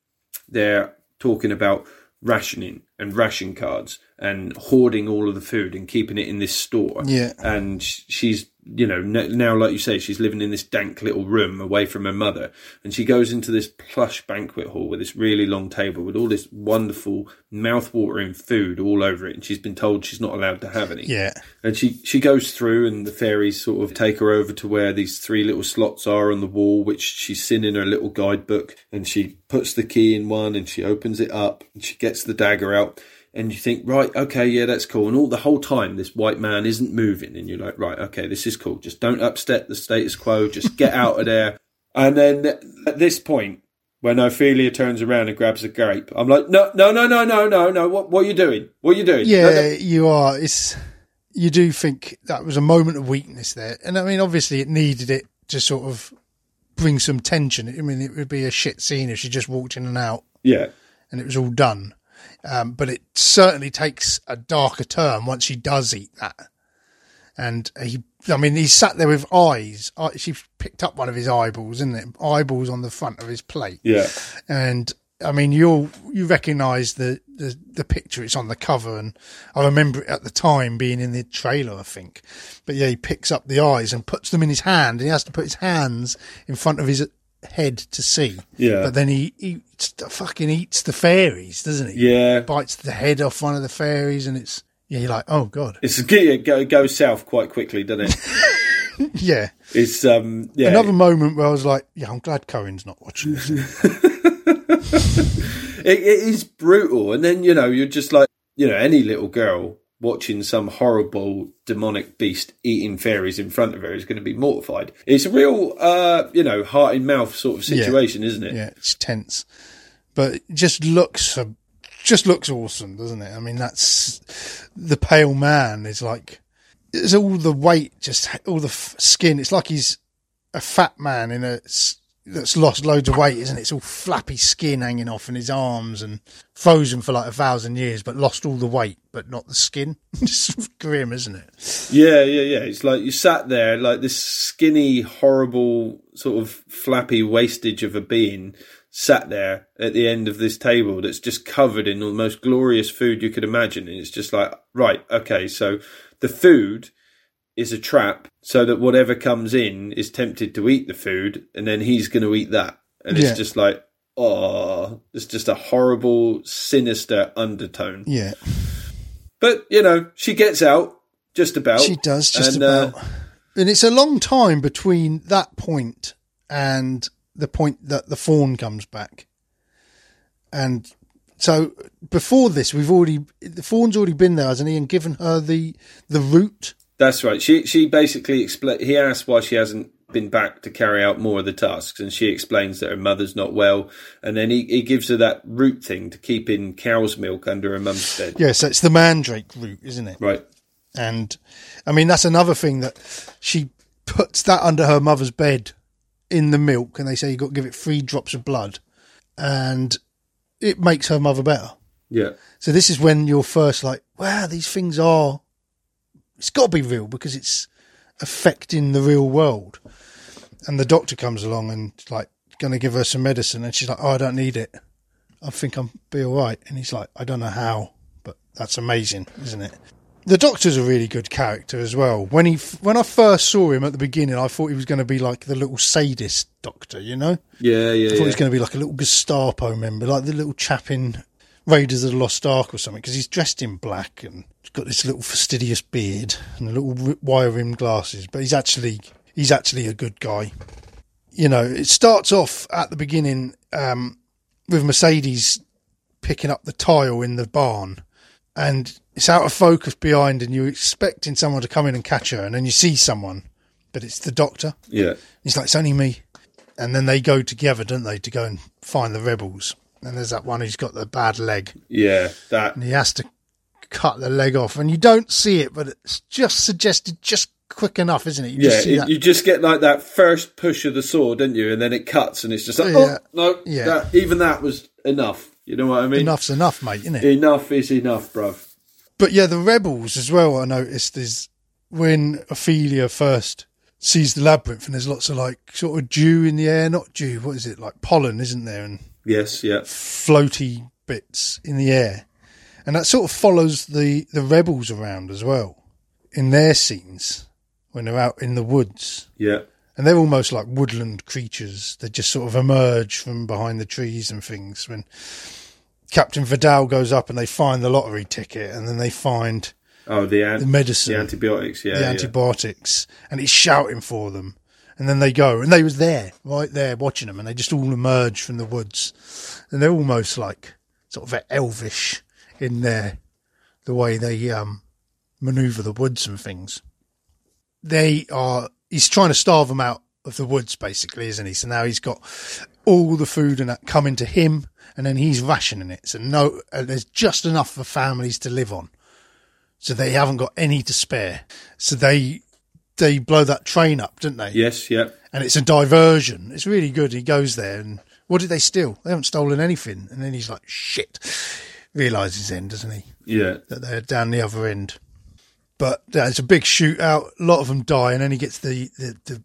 they're talking about rationing and ration cards and hoarding all of the food and keeping it in this store. Yeah. And she's, you know, now, like you say, she's living in this dank little room away from her mother. And she goes into this plush banquet hall with this really long table with all this wonderful mouth-watering food all over it. And she's been told she's not allowed to have any. Yeah. And she, she goes through and the fairies sort of take her over to where these three little slots are on the wall, which she's seen in her little guidebook. And she puts the key in one and she opens it up and she gets the dagger out. And you think, right, okay, yeah, that's cool. And all the whole time, this white man isn't moving. And you're like, right, okay, this is cool. Just don't upset the status quo. Just get out of there. And then at this point, when Ophelia turns around and grabs a grape, I'm like, no, no, no, no, no, no, no. What, what are you doing? What are you doing? Yeah, no, no. You are. It's you do think that was a moment of weakness there. And I mean, obviously, it needed it to sort of bring some tension. I mean, it would be a shit scene if she just walked in and out. Yeah, and it was all done. Um, but it certainly takes a darker turn once she does eat that. And he, I mean, he sat there with eyes. She picked up one of his eyeballs, isn't it? Eyeballs on the front of his plate. Yeah. And I mean, you'll, you recognise the, the, the picture. It's on the cover. And I remember it at the time being in the trailer, I think. But yeah, he picks up the eyes and puts them in his hand. And he has to put his hands in front of his head to see. Yeah. But then he, he fucking eats the fairies, doesn't he? Yeah. He bites the head off one of the fairies and it's, yeah, you're like, oh God. It's, it goes go south quite quickly, doesn't it? Yeah. It's, um, yeah. Another moment where I was like, yeah, I'm glad Cohen's not watching this. it, it is brutal. And then, you know, you're just like, you know, any little girl watching some horrible demonic beast eating fairies in front of her is going to be mortified. It's a real, uh, you know, heart in mouth sort of situation, yeah. Isn't it? Yeah, it's tense, but it just looks, uh, just looks awesome, doesn't it? I mean, that's the pale man is like, it's all the weight, just all the f- skin. It's like he's a fat man in a that's lost loads of weight, isn't it? It's all flappy skin hanging off in his arms and frozen for like a thousand years, but lost all the weight, but not the skin. It's grim, isn't it? Yeah, yeah, yeah. It's like you sat there like this skinny, horrible, sort of flappy wastage of a being sat there at the end of this table that's just covered in the most glorious food you could imagine. And it's just like, right, okay, so the food is a trap so that whatever comes in is tempted to eat the food and then he's going to eat that. And it's yeah. just like, oh, it's just a horrible, sinister undertone. Yeah. But, you know, she gets out just about. She does just and, about. Uh, and it's a long time between that point and the point that the fawn comes back. And so before this, we've already, the fawn's already been there, hasn't he? And given her the, the route. That's right. She she basically expl- he asks why she hasn't been back to carry out more of the tasks, and she explains that her mother's not well, and then he, he gives her that root thing to keep in cow's milk under her mum's bed. Yeah, so it's the mandrake root, isn't it? Right. And, I mean, that's another thing that she puts that under her mother's bed in the milk, and they say you've got to give it three drops of blood, and it makes her mother better. Yeah. So this is when you're first like, wow, these things are... It's got to be real because it's affecting the real world. And the doctor comes along and like going to give her some medicine, and she's like, "Oh, I don't need it. I think I'll be all right." And he's like, "I don't know how, but that's amazing, isn't it?" The doctor's a really good character as well. When he when I first saw him at the beginning, I thought he was going to be like the little sadist doctor, you know? Yeah, yeah. I thought yeah. he was going to be like a little Gestapo member, like the little chap in Raiders of the Lost Ark or something, because he's dressed in black and he's got this little fastidious beard and a little wire-rimmed glasses, but he's actually he's actually a good guy. You know, it starts off at the beginning um, with Mercedes picking up the tile in the barn, and it's out of focus behind, and you're expecting someone to come in and catch her, and then you see someone, but it's the doctor. Yeah. He's like, "It's only me." And then they go together, don't they, to go and find the rebels. And there's that one who's got the bad leg. Yeah, that. And he has to cut the leg off. And you don't see it, but it's just suggested just quick enough, isn't it? You yeah, just it, you just get like that first push of the sword, don't you? And then it cuts, and it's just like, yeah. oh, no, yeah. that, even that was enough. You know what I mean? Enough's enough, mate, isn't it? Enough is enough, bruv. But yeah, the rebels as well, I noticed, is when Ophelia first sees the labyrinth, and there's lots of like sort of dew in the air, not dew, what is it, like pollen, isn't there? And yes, yeah. floaty bits in the air. And that sort of follows the, the rebels around as well in their scenes when they're out in the woods. Yeah. And they're almost like woodland creatures. They just sort of emerge from behind the trees and things. When Captain Vidal goes up and they find the lottery ticket, and then they find oh, the, an- the medicine. The antibiotics, yeah. The yeah. antibiotics. And it's shouting for them. And then they go, and they was there, right there, watching them, and they just all emerge from the woods. And they're almost like sort of elvish in their the way they um, manoeuvre the woods and things. They are, he's trying to starve them out of the woods, basically, isn't he? So now he's got all the food and that coming to him, and then he's rationing it. So no, uh, there's just enough for families to live on. So they haven't got any to spare. So they... They blow that train up, don't they? Yes, yeah. And it's a diversion. It's really good. He goes there, and what did they steal? They haven't stolen anything. And then he's like, shit. Realises then, doesn't he? Yeah. That they're down the other end. But uh, it's a big shootout. A lot of them die, and then he gets the, the, the,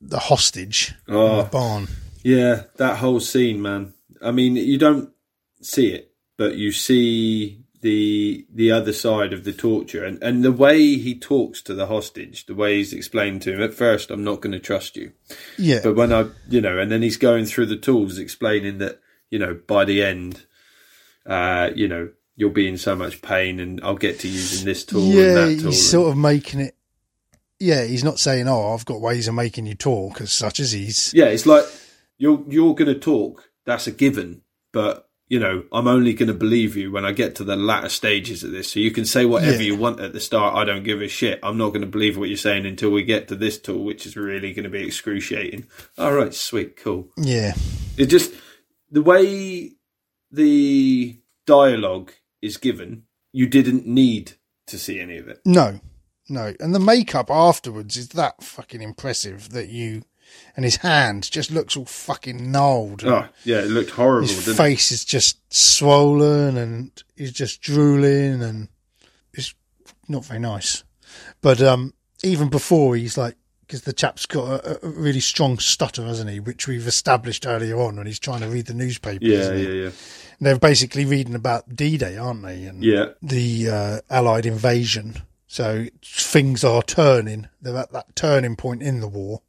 the hostage oh, in the barn. Yeah, that whole scene, man. I mean, you don't see it, but you see... the the other side of the torture, and, and the way he talks to the hostage, the way he's explained to him, at first, I'm not going to trust you. Yeah. But when I, you know, and then he's going through the tools explaining that, you know, by the end, uh, you know, you'll be in so much pain and I'll get to using this tool yeah, and that tool. He's sort of making it, yeah, he's not saying, oh, I've got ways of making you talk as such as he's. Yeah, it's like, you're, you're going to talk, that's a given, but you know, I'm only going to believe you when I get to the latter stages of this. So you can say whatever yeah. you want at the start. I don't give a shit. I'm not going to believe what you're saying until we get to this tool, which is really going to be excruciating. All right, sweet, cool. Yeah. It just, the way the dialogue is given, you didn't need to see any of it. No, no. And the makeup afterwards is that fucking impressive that you... And his hand just looks all fucking gnarled. Oh, yeah, it looked horrible. His didn't face it? Is just swollen and he's just drooling and it's not very nice. But um, even before he's like, because the chap's got a, a really strong stutter, hasn't he? Which we've established earlier on when he's trying to read the newspaper. Yeah, isn't yeah, he? yeah. And they're basically reading about D-Day, aren't they? And yeah. the uh, Allied invasion. So things are turning. They're at that turning point in the war.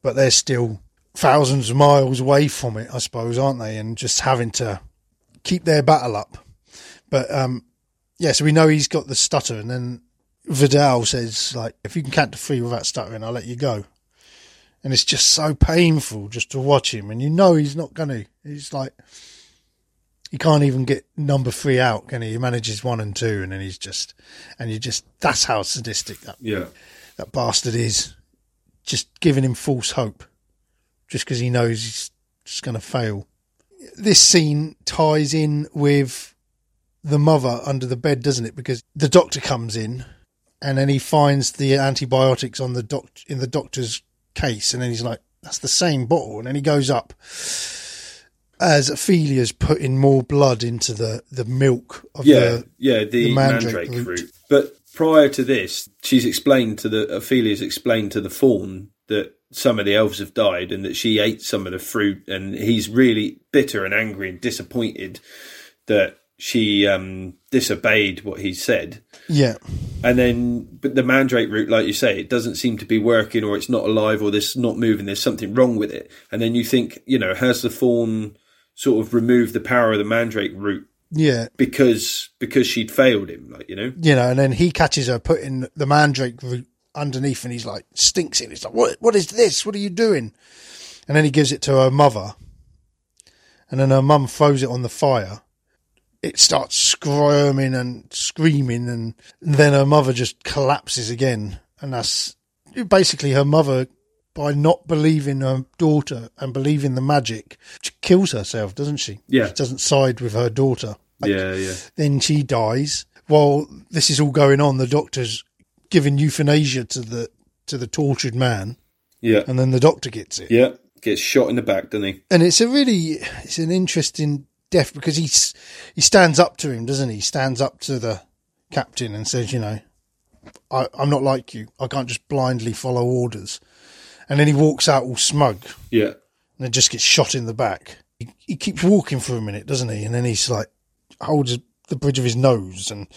But they're still thousands of miles away from it, I suppose, aren't they? And just having to keep their battle up. But, um, yeah, so we know he's got the stutter. And then Vidal says, like, if you can count to three without stuttering, I'll let you go. And it's just so painful just to watch him. And you know he's not going to. He's like, he can't even get number three out, can he? He manages one and two, and then he's just, and you just, that's how sadistic that, yeah. that bastard is. Just giving him false hope just because he knows he's just going to fail. This scene ties in with the mother under the bed, doesn't it? Because the doctor comes in and then he finds the antibiotics on the doc- in the doctor's case. And then he's like, that's the same bottle. And then he goes up as Ophelia's putting more blood into the, the milk of yeah, the, yeah, the, the mandrake, mandrake fruit. fruit. But prior to this, she's explained to the Ophelia's explained to the fawn that some of the elves have died and that she ate some of the fruit, and he's really bitter and angry and disappointed that she um, disobeyed what he said. Yeah. And then but the mandrake root, like you say, it doesn't seem to be working, or it's not alive, or this not moving. There's something wrong with it. And then you think, you know, has the fawn sort of removed the power of the mandrake root? Yeah, because because she'd failed him, like you know, you know, and then he catches her putting the mandrake root underneath, and he's like stinks it. It's like what? What is this? What are you doing? And then he gives it to her mother, and then her mum throws it on the fire. It starts squirming and screaming, and then her mother just collapses again. And that's basically her mother, by not believing her daughter and believing the magic, she kills herself, doesn't she? Yeah. She doesn't side with her daughter. Like, yeah, yeah. Then she dies. While this is all going on, the doctor's giving euthanasia to the to the tortured man. Yeah. And then the doctor gets it. Yeah. Gets shot in the back, doesn't he? And it's a really, it's an interesting death because he's, he stands up to him, doesn't he? He stands up to the captain and says, you know, I, I'm not like you. I can't just blindly follow orders. And then he walks out all smug. Yeah. And then just gets shot in the back. He, he keeps walking for a minute, doesn't he? And then he's like, holds the bridge of his nose and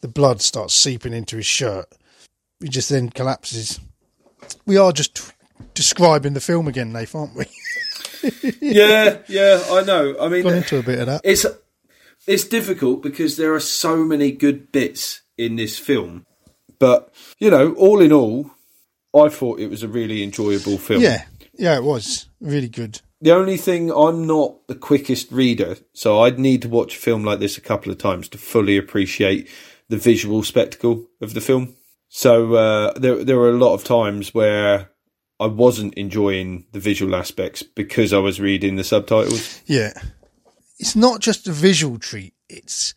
the blood starts seeping into his shirt. He just then collapses. We are just t- describing the film again, Nath, aren't we? yeah, yeah, I know. I mean, Got into a bit of that. It's, it's difficult because there are so many good bits in this film. But, you know, all in all, I thought it was a really enjoyable film. Yeah, yeah, it was. Really good. The only thing, I'm not the quickest reader, so I'd need to watch a film like this a couple of times to fully appreciate the visual spectacle of the film. So uh, there, there were a lot of times where I wasn't enjoying the visual aspects because I was reading the subtitles. Yeah. It's not just a visual treat, it's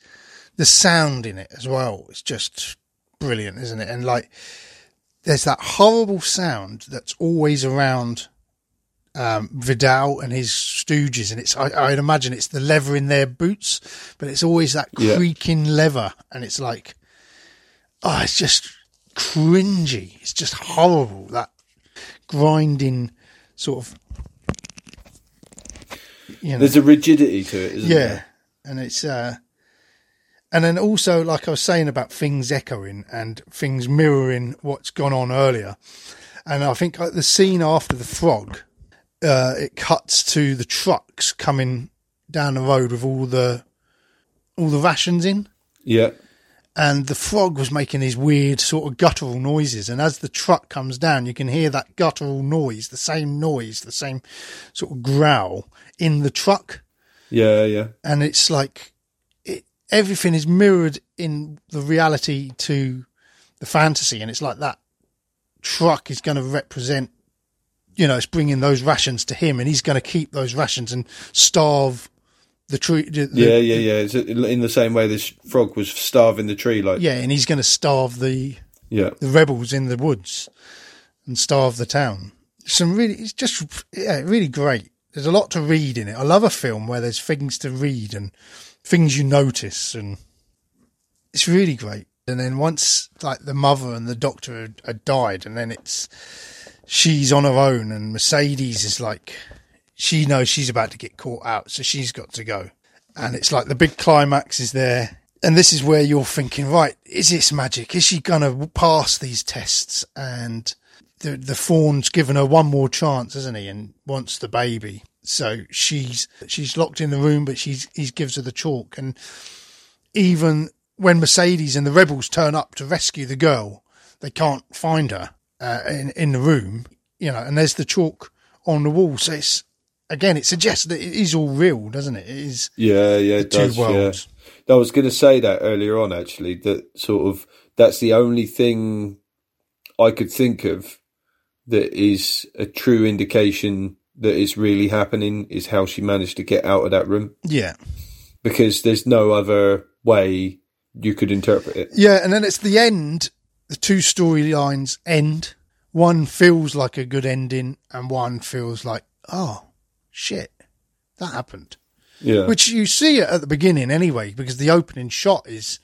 the sound in it as well. It's just brilliant, isn't it? And like... there's that horrible sound that's always around um, Vidal and his stooges. And it's, I, I'd imagine it's the leather in their boots, but it's always that creaking yeah. leather. And it's like, oh, it's just cringy. It's just horrible. That grinding sort of, you know. There's a rigidity to it, isn't yeah. there? Yeah. And it's, uh, and then also, like I was saying about things echoing and things mirroring what's gone on earlier. And I think the scene after the frog, uh, it cuts to the trucks coming down the road with all the all the rations in. Yeah. And the frog was making these weird sort of guttural noises. And as the truck comes down, you can hear that guttural noise, the same noise, the same sort of growl in the truck. Yeah, yeah. And it's like it, everything is mirrored in the reality to the fantasy, and it's like that truck is going to represent, you know, it's bringing those rations to him, and he's going to keep those rations and starve the tree. The, yeah, yeah, yeah. It's in the same way this frog was starving the tree, like yeah, and he's going to starve the yeah the rebels in the woods and starve the town. Some really, it's just yeah, really great. There's a lot to read in it. I love a film where there's things to read and things you notice, and it's really great. And then once like the mother and the doctor had, had died, and then it's she's on her own, and Mercedes is like, she knows she's about to get caught out, so she's got to go. And it's like the big climax is there, and this is where you're thinking, right, is this magic? Is she gonna pass these tests? And The, the fawn's given her one more chance, hasn't he? And wants the baby, so she's she's locked in the room, but she's he gives her the chalk. And even when Mercedes and the rebels turn up to rescue the girl, they can't find her uh, in in the room, you know. And there's the chalk on the wall, so it's again, it suggests that it is all real, doesn't it? It is. Yeah, yeah, it does. Yeah. I was going to say that earlier on, actually. That sort of that's the only thing I could think of that is a true indication that it's really happening is how she managed to get out of that room. Yeah. Because there's no other way you could interpret it. Yeah, and then it's the end. The two storylines end. One feels like a good ending, and one feels like, oh, shit, that happened. Yeah. Which you see it at the beginning anyway, because the opening shot is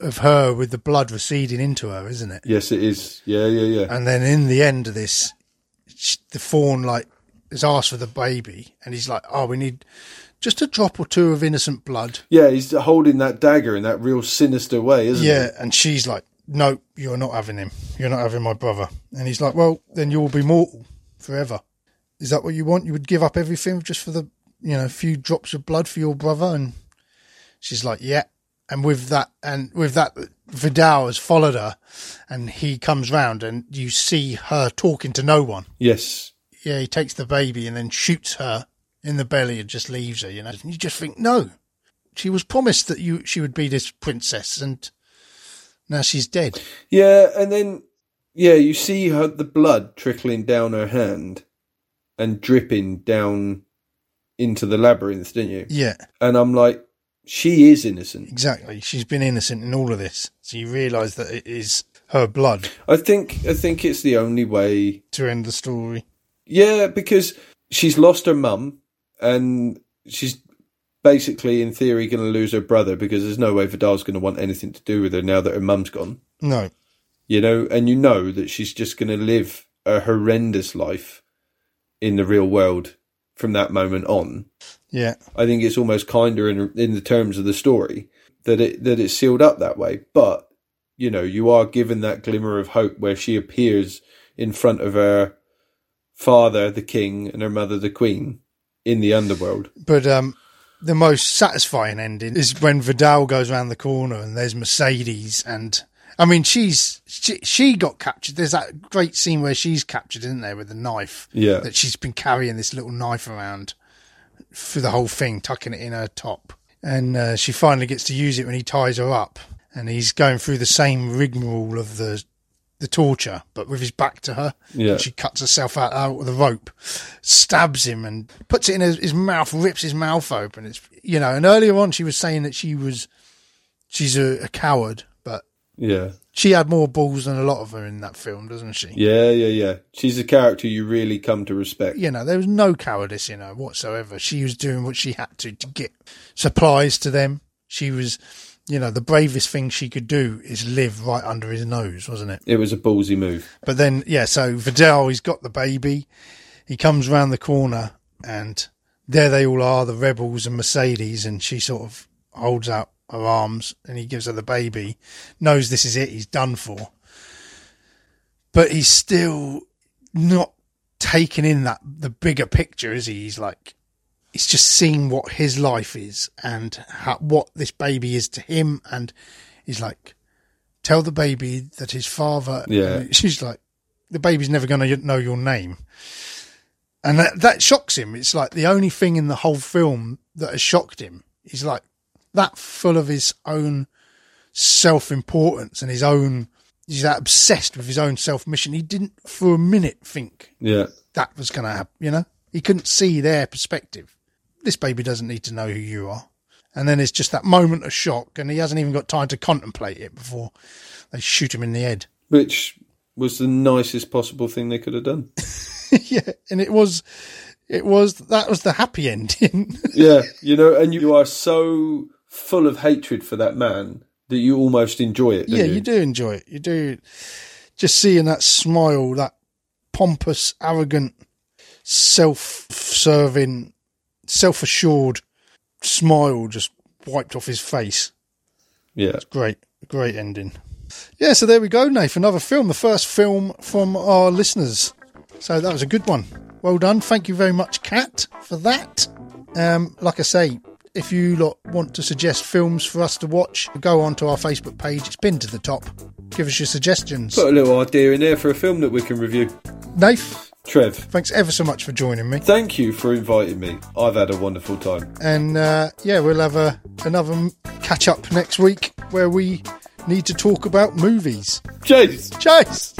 of her with the blood receding into her, isn't it? Yes, it is. Yeah, yeah, yeah. And then in the end of this, the fawn like is asked for the baby, and he's like, "Oh, we need just a drop or two of innocent blood." Yeah, he's holding that dagger in that real sinister way, isn't yeah, he? Yeah, and she's like, "No, you're not having him. You're not having my brother." And he's like, "Well, then you will be mortal forever. Is that what you want? You would give up everything just for the, you know, few drops of blood for your brother?" And she's like, "Yeah." And with that, and with that, Vidal has followed her, and he comes round, and you see her talking to no one. Yes. Yeah, he takes the baby and then shoots her in the belly and just leaves her. You know, and you just think, no, she was promised that you she would be this princess, and now she's dead. Yeah, and then yeah, you see her the blood trickling down her hand and dripping down into the labyrinth, didn't you? Yeah. And I'm like, she is innocent. Exactly. She's been innocent in all of this. So you realise that it is her blood. I think I think it's the only way to end the story. Yeah, because she's lost her mum, and she's basically, in theory, going to lose her brother, because there's no way Vidal's going to want anything to do with her now that her mum's gone. No. You know, and you know that she's just going to live a horrendous life in the real world from that moment on. Yeah, I think it's almost kinder in in the terms of the story that it that it's sealed up that way. But you know, you are given that glimmer of hope where she appears in front of her father, the king, and her mother, the queen, in the underworld. But um, the most satisfying ending is when Vidal goes around the corner and there's Mercedes, and I mean, she's she, she got captured. There's that great scene where she's captured, isn't there, with the knife? Yeah, that she's been carrying this little knife around for the whole thing, tucking it in her top, and uh, she finally gets to use it when he ties her up, and he's going through the same rigmarole of the the torture, but with his back to her. Yeah. And she cuts herself out, out of the rope, stabs him, and puts it in his, his mouth, rips his mouth open. It's, you know, and earlier on she was saying that she was she's a, a coward, but yeah, she had more balls than a lot of her in that film, doesn't she? Yeah, yeah, yeah. She's a character you really come to respect. You know, there was no cowardice in her whatsoever. She was doing what she had to to get supplies to them. She was, you know, the bravest thing she could do is live right under his nose, wasn't it? It was a ballsy move. But then, yeah, so Vidal, he's got the baby. He comes round the corner, and there they all are, the rebels and Mercedes, and she sort of holds out her arms, and he gives her the baby, knows this is it, he's done for, but he's still not taking in that the bigger picture, is he? He's like, he's just seeing what his life is and how, what this baby is to him, and he's like, tell the baby that his father, yeah, she's like, the baby's never going to know your name, and that, that shocks him. It's like the only thing in the whole film that has shocked him. He's like that full of his own self-importance and his own, he's that obsessed with his own self-mission. He didn't for a minute think yeah. that was going to happen, you know? He couldn't see their perspective. This baby doesn't need to know who you are. And then it's just that moment of shock, and he hasn't even got time to contemplate it before they shoot him in the head. Which was the nicest possible thing they could have done. Yeah, and it was... It was that was the happy ending. Yeah, you know, and you, you are so full of hatred for that man that you almost enjoy it. Don't yeah, you? you do enjoy it. You do just seeing that smile, that pompous, arrogant, self-serving, self-assured smile just wiped off his face. Yeah, it's great, great ending. Yeah, so there we go, Nath. Another film, the first film from our listeners. So that was a good one. Well done. Thank you very much, Kat, for that. Um, like I say, if you lot want to suggest films for us to watch, go onto our Facebook page. It's pinned to the top. Give us your suggestions. Put a little idea in there for a film that we can review. Nath. Trev. Thanks ever so much for joining me. Thank you for inviting me. I've had a wonderful time. And, uh, yeah, we'll have a, another catch-up next week where we need to talk about movies. Chase. Chase.